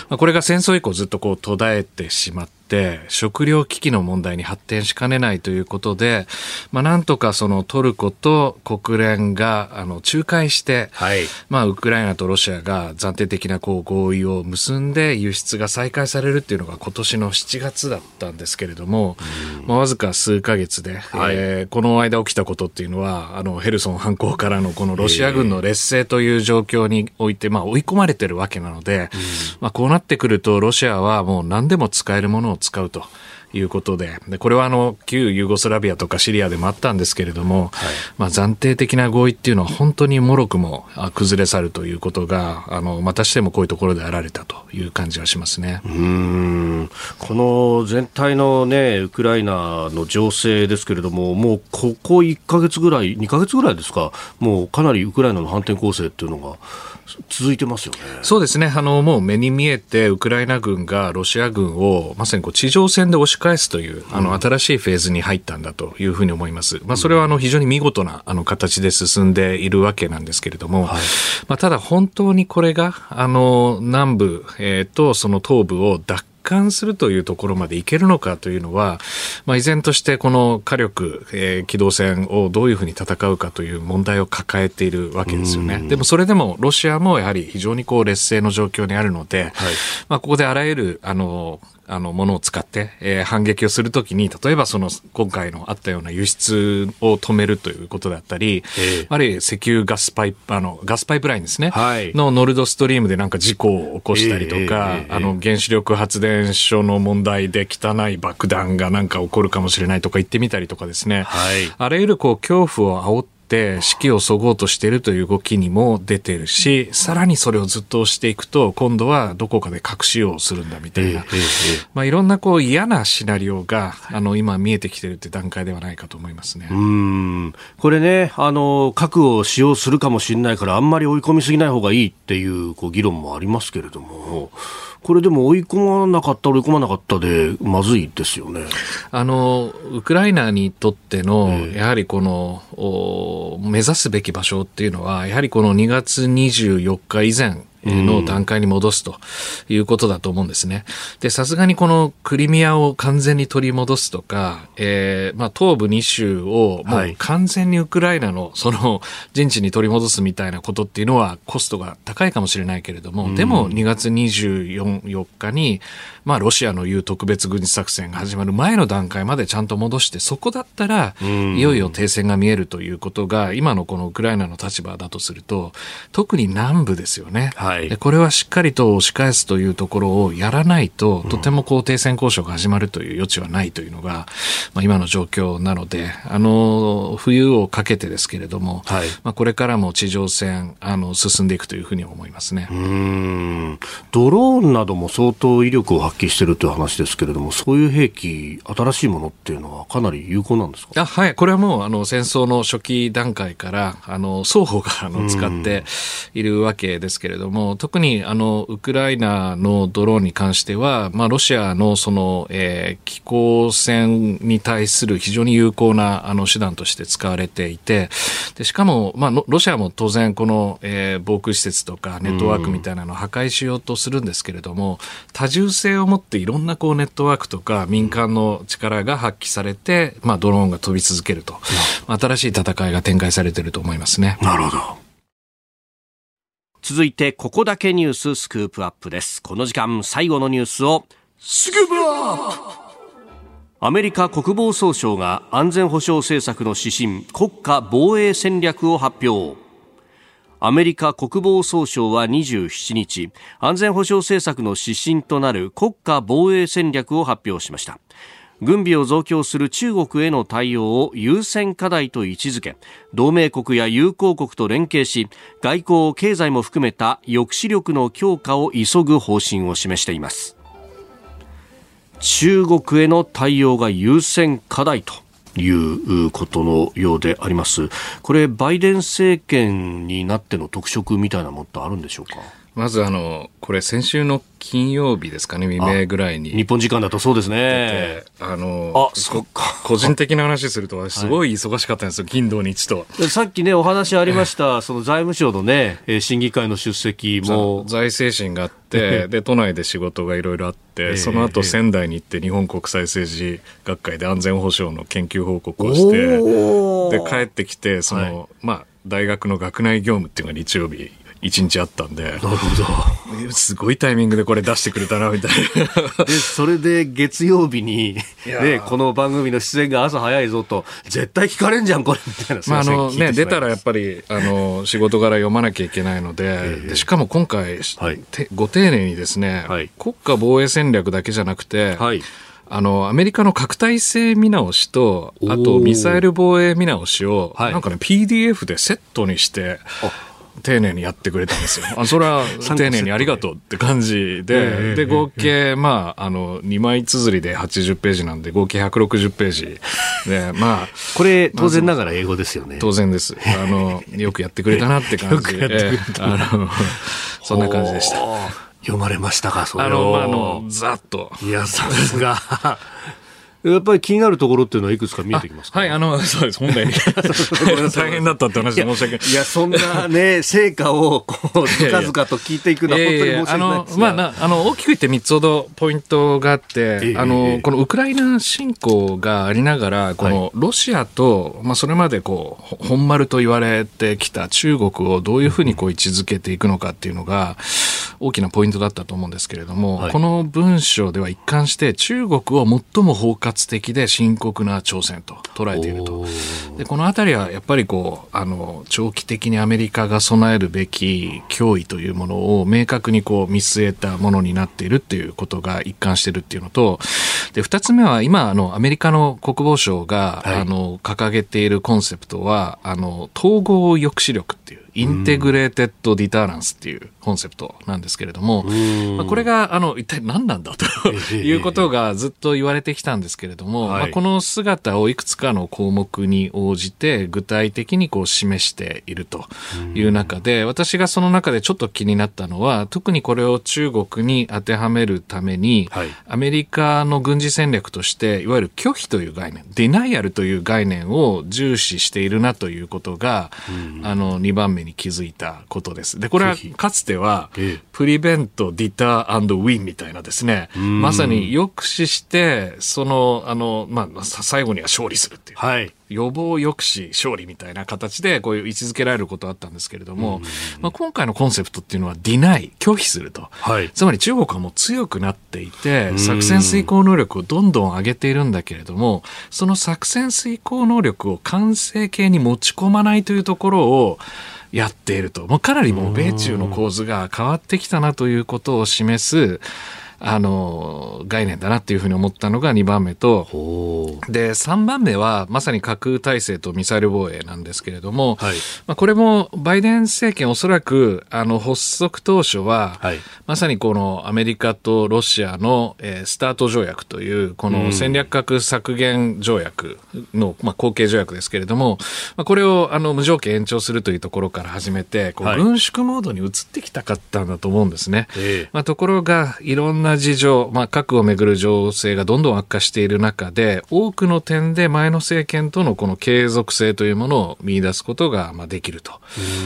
あ、これが戦争以降ずっとこう途絶えてしまってで食糧危機の問題に発展しかねないということで、まあ、なんとかそのトルコと国連があの仲介して、はいまあ、ウクライナとロシアが暫定的なこう合意を結んで輸出が再開されるというのが今年のしちがつだったんですけれども、まあ、わずか数ヶ月で、はいえー、この間起きたことっていうのはあのヘルソン反攻からのこのロシア軍の劣勢という状況において、まあ、追い込まれているわけなので、まあ、こうなってくるとロシアはもう何でも使えるものを使うということ で, でこれはあの旧ユーゴスラビアとかシリアでもあったんですけれども、はいまあ、暫定的な合意っていうのは本当にもろくも崩れ去るということがあのまたしてもこういうところであられたという感じはしますね。うーん、この全体の、ね、ウクライナの情勢ですけれども、もうここいっかげつぐらいにかげつぐらいですか、もうかなりウクライナの反転攻勢っていうのが続いてますよね。そうですね。あのもう目に見えてウクライナ軍がロシア軍をまさにこう地上戦で押し返すというあの新しいフェーズに入ったんだというふうに思います。まあ、それはあの非常に見事なあの形で進んでいるわけなんですけれども、はいまあ、ただ本当にこれがあの南部、えー、とその東部を奪還換するというところまでいけるのかというのは、まあ、依然としてこの火力、えー、機動戦をどういうふうに戦うかという問題を抱えているわけですよね。でもそれでもロシアもやはり非常にこう劣勢の状況にあるので、はいまあ、ここであらゆるあのあのものを使って、えー、反撃をするときに、例えばその今回のあったような輸出を止めるということだったり、えー、あるいは石油ガスパイプあのガスパイプラインですね、はい、のノルドストリームでなんか事故を起こしたりとか、えーえー、あの原子力発電所の問題で汚い爆弾がなんか起こるかもしれないとか言ってみたりとかですね、はい、あらゆるこう恐怖を煽ってで士気をそごうとしているという動きにも出てるし、さらにそれをずっとしていくと今度はどこかで核使用をするんだみたいな、えーえーまあ、いろんなこう嫌なシナリオがあの今見えてきてるって段階ではないかと思いますね。うーん、これね、あの核を使用するかもしれないからあんまり追い込みすぎない方がいいっていう、こう議論もありますけれども、これでも追い込まなかった追い込まなかったでまずいですよね。あのウクライナにとってのやはりこの、えー、目指すべき場所っていうのはやはりこのにがつにじゅうよっか以前の段階に戻すということだと思うんですね。で、さすがにこのクリミアを完全に取り戻すとか、えー、まあ東部に州をもう完全にウクライナのその陣地に取り戻すみたいなことっていうのはコストが高いかもしれないけれども、でもにがつにじゅうよっかにまあロシアの言う特別軍事作戦が始まる前の段階までちゃんと戻して、そこだったらいよいよ停戦が見えるということが今のこのウクライナの立場だとすると、特に南部ですよね。はい、これはしっかりと押し返すというところをやらないと、とてもこう停戦交渉が始まるという余地はないというのが、まあ、今の状況なので、あの冬をかけてですけれども、はいまあ、これからも地上戦あの進んでいくというふうに思いますね。うーん、ドローンなども相当威力を発揮しているという話ですけれども、そういう兵器、新しいものっていうのはかなり有効なんですか？あ、はい、これはもうあの戦争の初期段階からあの双方があの使っているわけですけれども、特にあのウクライナのドローンに関しては、まあ、ロシアのその、えー、気候戦に対する非常に有効なあの手段として使われていて、でしかも、まあ、ロシアも当然この、えー、防空施設とかネットワークみたいなのを破壊しようとするんですけれども、多重性を持っていろんなこうネットワークとか民間の力が発揮されて、まあ、ドローンが飛び続けると、新しい戦いが展開されていると思いますね。なるほど。続いてここだけニューススクープアップです。この時間最後のニュースをスクープアップ。アメリカ国防総省が安全保障政策の指針、国家防衛戦略を発表。アメリカ国防総省はにじゅうしちにち、安全保障政策の指針となる国家防衛戦略を発表しました。軍備を増強する中国への対応を優先課題と位置づけ、同盟国や友好国と連携し、外交・経済も含めた抑止力の強化を急ぐ方針を示しています。中国への対応が優先課題ということのようであります。これバイデン政権になっての特色みたいなものってあるんでしょうか？まずあのこれ先週の金曜日ですかね、未明ぐらいに日本時間だとそうですね、あのあそか個人的な話するとすごい忙しかったんですよ、はい、金土日と。さっきねお話ありましたその財務省のね審議会の出席も財政審があってで都内で仕事がいろいろあってその後仙台に行って日本国際政治学会で安全保障の研究報告をしてで帰ってきてその、はい、まあ大学の学内業務っていうのが日曜日一日あったんで、なるほど、すごいタイミングでこれ出してくれたなみたいなでそれで月曜日に、ね、この番組の出演が朝早いぞと絶対聞かれんじゃんこれみたいな、まああのね、出たらやっぱりあの仕事柄読まなきゃいけないの で, でしかも今回、はい、ご丁寧にですね、はい、国家防衛戦略だけじゃなくて、はい、あのアメリカの核体制見直しとあとミサイル防衛見直しをなんかね、はい、ピーディーエフ でセットにして丁寧にやってくれたんですよ。あ、それは丁寧にありがとうって感じで、で合計まああのにまい綴りではちじゅっページなんで合計ひゃくろくじゅっページで、まあこれ当然ながら英語ですよね。当然です。あのよくやってくれたなって感じで、あのそんな感じでした。読まれましたか、それを。あのまああのざっと。いやさすが。やっぱり気になるところっていうのはいくつか見えてきますか？はい、あの、そうです。本来大変だったって話で申し訳ない。いや、そんなね、成果をこう、ずかずかと聞いていくのは本当に申し訳ないですが。あの、まあ、あの、大きく言ってみっつほどポイントがあって、あの、このウクライナ侵攻がありながら、このロシアと、まあ、それまでこう、本丸と言われてきた中国をどういうふうにこう位置づけていくのかっていうのが、大きなポイントだったと思うんですけれども、はい、この文章では一貫して中国を最も包括的で深刻な挑戦と捉えていると。でこのあたりはやっぱりこうあの長期的にアメリカが備えるべき脅威というものを明確にこう見据えたものになっているっていうことが一貫しているっていうのと、でふたつめは今あのアメリカの国防省が、はい、あの掲げているコンセプトはあの統合抑止力っていうインテグレーテッドディターランスっていうコンセプトなんですけれども、まあ、これがあの一体何なんだということがずっと言われてきたんですけれども、はい、まあ、この姿をいくつかの項目に応じて具体的にこう示しているという中で、私がその中でちょっと気になったのは特にこれを中国に当てはめるために、はい、アメリカの軍事戦略としていわゆる拒否という概念、デナイアルという概念を重視しているなということがあのにばんめにに気づいたことです。で、これはかつてはプリベント、ディター&ウィンみたいなですね、まさに抑止してそのあのまあ最後には勝利するっていう。はい。予防抑止勝利みたいな形でこういう位置づけられることあったんですけれども、うんうんうん、まあ、今回のコンセプトっていうのはディナイ、拒否すると、はい、つまり中国はもう強くなっていて作戦遂行能力をどんどん上げているんだけれども、その作戦遂行能力を完成形に持ち込まないというところをやっていると、もうかなりもう米中の構図が変わってきたなということを示すあの概念だなっていうふうに思ったのがにばんめと、でさんばんめはまさに核体制とミサイル防衛なんですけれども、はい、まあ、これもバイデン政権おそらくあの発足当初は、はい、まさにこのアメリカとロシアの、えー、スタート条約というこの戦略核削減条約の、うん、まあ、後継条約ですけれども、まあ、これをあの無条件延長するというところから始めてこう軍縮モードに移ってきたかったんだと思うんですね、はい、まあ、ところがいろんな事情、まあ、核をめぐる情勢がどんどん悪化している中で多くの点で前の政権とのこの継続性というものを見出すことがまあできると、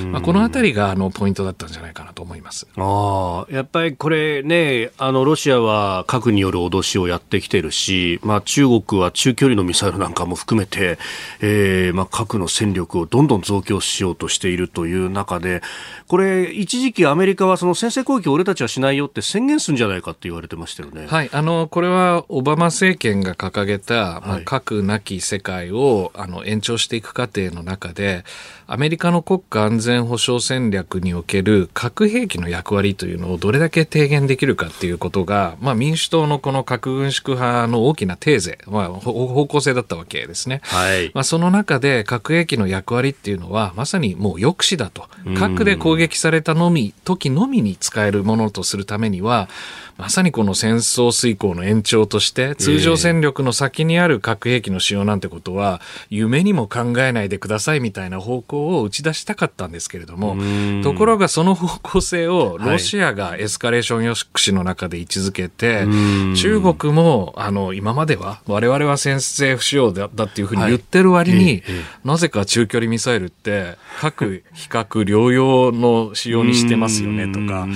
まあ、このあたりがあのポイントだったんじゃないかなと思います。あ、やっぱりこれね、あのロシアは核による脅しをやってきてるし、まあ、中国は中距離のミサイルなんかも含めて、えー、まあ核の戦力をどんどん増強しようとしているという中で、これ一時期アメリカはその先制攻撃を俺たちはしないよって宣言するんじゃないかって言われてましたよね。はい、あのこれはオバマ政権が掲げた、まあ、核なき世界をあの延長していく過程の中でアメリカの国家安全保障戦略における核兵器の役割というのをどれだけ低減できるかということが、まあ、民主党のこの核軍縮派の大きなテーゼ、まあ、方向性だったわけですね、はい、まあ、その中で核兵器の役割っていうのはまさにもう抑止だと、核で攻撃されたのみ時のみに使えるものとするためにはまさにこの戦争遂行の延長として通常戦力の先にある核兵器の使用なんてことは夢にも考えないでくださいみたいな方向を打ち出したかったんですけれども、ところがその方向性をロシアがエスカレーション抑止の中で位置づけて、はい、中国もあの今までは我々は先制不使用だっていうふうに言ってる割に、はい、なぜか中距離ミサイルって核非核両用の使用にしてますよねとか、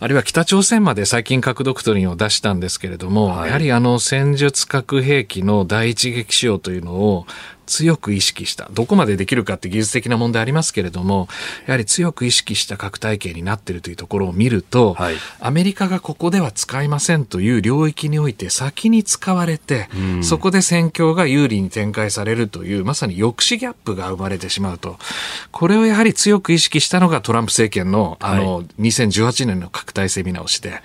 あるいは北朝鮮まで最近核ドクトリンを出したんですけれども、はい、やはりあの戦術核兵器の第一撃使用というのを強く意識した、どこまでできるかって技術的な問題ありますけれども、やはり強く意識した核体系になっているというところを見ると、はい、アメリカがここでは使いませんという領域において先に使われて、うん、そこで戦況が有利に展開されるというまさに抑止ギャップが生まれてしまうと、これをやはり強く意識したのがトランプ政権の、あの、はい、にせんじゅうはちねんの核体制見直しで、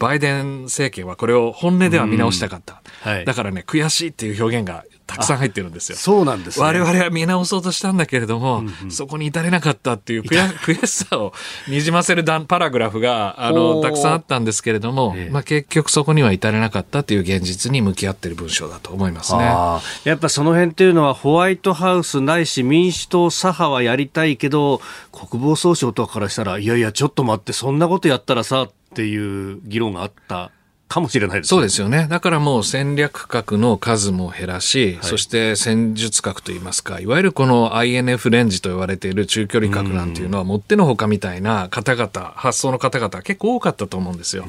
バイデン政権はこれを本音では見直したかった、うん、はい、だからね、悔しいっていう表現がたくさん入ってるんですよ。そうなんですね。我々は見直そうとしたんだけれども、うんうん、そこに至れなかったっていう 悔, 悔しさをにじませるパラグラフがあのたくさんあったんですけれども、まあ、結局そこには至れなかったという現実に向き合っている文章だと思いますね。あ、やっぱその辺っていうのはホワイトハウスないし民主党左派はやりたいけど、国防総省とかからしたらいやいやちょっと待って、そんなことやったらさっていう議論があったかもしれないですね。そうですよね。だからもう戦略核の数も減らし、はい、そして戦術核といいますか、いわゆるこの アイエヌエフ レンジと言われている中距離核なんていうのはもってのほかみたいな方々、発想の方々結構多かったと思うんですよ。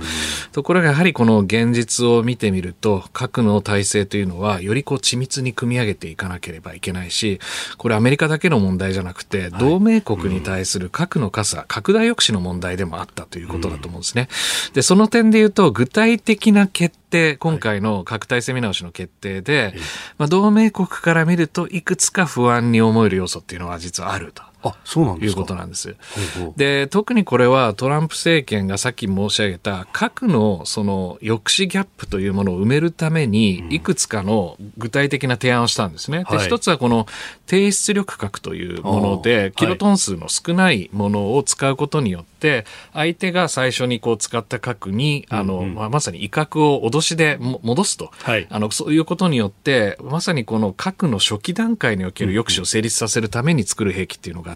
ところがやはりこの現実を見てみると、核の体制というのはよりこう緻密に組み上げていかなければいけないし、これアメリカだけの問題じゃなくて、はい、同盟国に対する核の傘、拡大抑止の問題でもあったということだと思うんですね。で、その点で言うと具体的的な決定、今回の核体制見直しの決定で、はい、まあ、同盟国から見るといくつか不安に思える要素っていうのは実はあると。あ、そうなんですか。いうことなんです。ほうほう。で、特にこれはトランプ政権がさっき申し上げた核のその抑止ギャップというものを埋めるためにいくつかの具体的な提案をしたんですね。うん、で、一つはこの低出力核というもので、はい、キロトン数の少ないものを使うことによって相手が最初にこう使った核に、あの、うんうん、まあ、まさに威嚇を脅しで戻すと、はい、あのそういうことによってまさにこの核の初期段階における抑止を成立させるために作る兵器っていうのが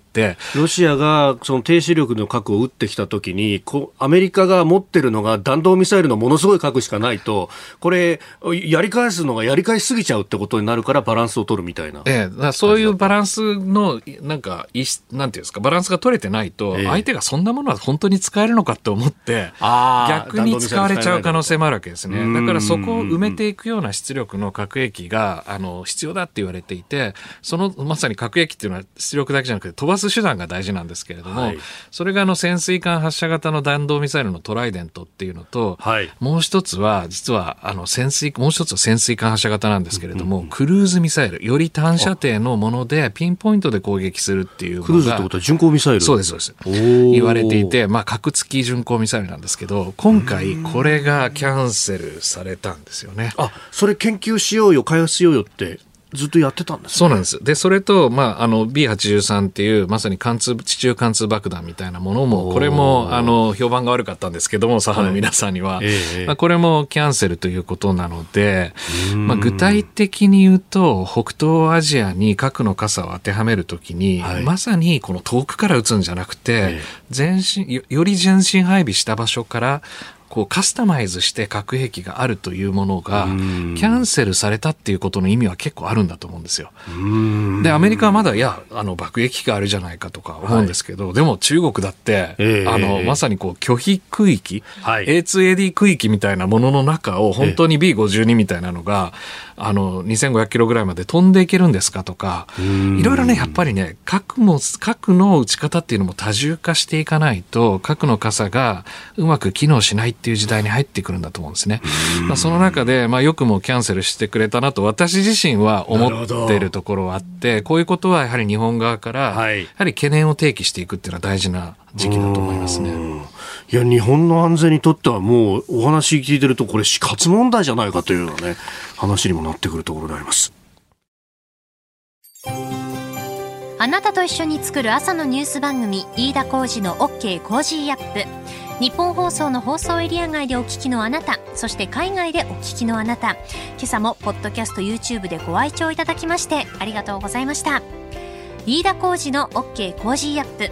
ロシアがその低視力の核を撃ってきたときに、アメリカが持ってるのが弾道ミサイルのものすごい核しかないと、これやり返すのがやり返しすぎちゃうってことになるからバランスを取るみたいな、ええ、だからそういうバランスのなんかなんていうんですか、バランスが取れてないと、ええ、相手がそんなものは本当に使えるのかって思って逆に使われちゃう可能性もあるわけですね。だからそこを埋めていくような出力の核兵器があの必要だって言われていて、そのまさに核兵器っていうのは出力だけじゃなくて飛ばす手段が大事なんですけれども、はい、それがあの潜水艦発射型の弾道ミサイルのトライデントっていうのと、はい、もう一つは実はあの潜水もう一つは潜水艦発射型なんですけれども、うんうん、クルーズミサイルより短射程のものでピンポイントで攻撃するっていうのがクルーズってことは巡航ミサイルそうですそうです言われていて、まあ、核付き巡航ミサイルなんですけど今回これがキャンセルされたんですよね。あ、それ研究しようよ開発しようよってずっとやってたんですね。そうなんです。で、それと、まあ、あの、ビーはちじゅうさん っていう、まさに貫通、地中貫通爆弾みたいなものも、これも、あの、評判が悪かったんですけども、左派の皆さんには、はいええまあ、これもキャンセルということなので、まあ、具体的に言うと、北東アジアに核の傘を当てはめるときに、はい、まさにこの遠くから撃つんじゃなくて、ええ、前進、よ、より前進配備した場所から、こうカスタマイズして核兵器があるというものがキャンセルされたっていうことの意味は結構あるんだと思うんですよ。でアメリカはまだいやあの爆撃機があるじゃないかとか思うんですけど、はい、でも中国だって、えー、あのまさにこう拒否区域、はい、エーツーエーディー 区域みたいなものの中を本当に ビーごじゅうに みたいなのが、えー、あのにせんごひゃくキロぐらいまで飛んでいけるんですかとかいろいろねやっぱりね核も核の打ち方っていうのも多重化していかないと核の傘がうまく機能しないっていう時代に入ってくるんだと思うんですね。まあ、その中で、まあ、よくもキャンセルしてくれたなと私自身は思っているところはあってこういうことはやはり日本側から、はい、やはり懸念を提起していくっていうのは大事な時期だと思いますね。いや日本の安全にとってはもうお話聞いてるとこれ死活問題じゃないかというような、ね、話にもなってくるところであります。あなたと一緒に作る朝のニュース番組飯田浩司の OK コージーアップ日本放送の放送エリア外でお聞きのあなたそして海外でお聞きのあなた今朝もポッドキャスト YouTube でご愛聴いただきましてありがとうございました。飯田浩司の OK コージーアップ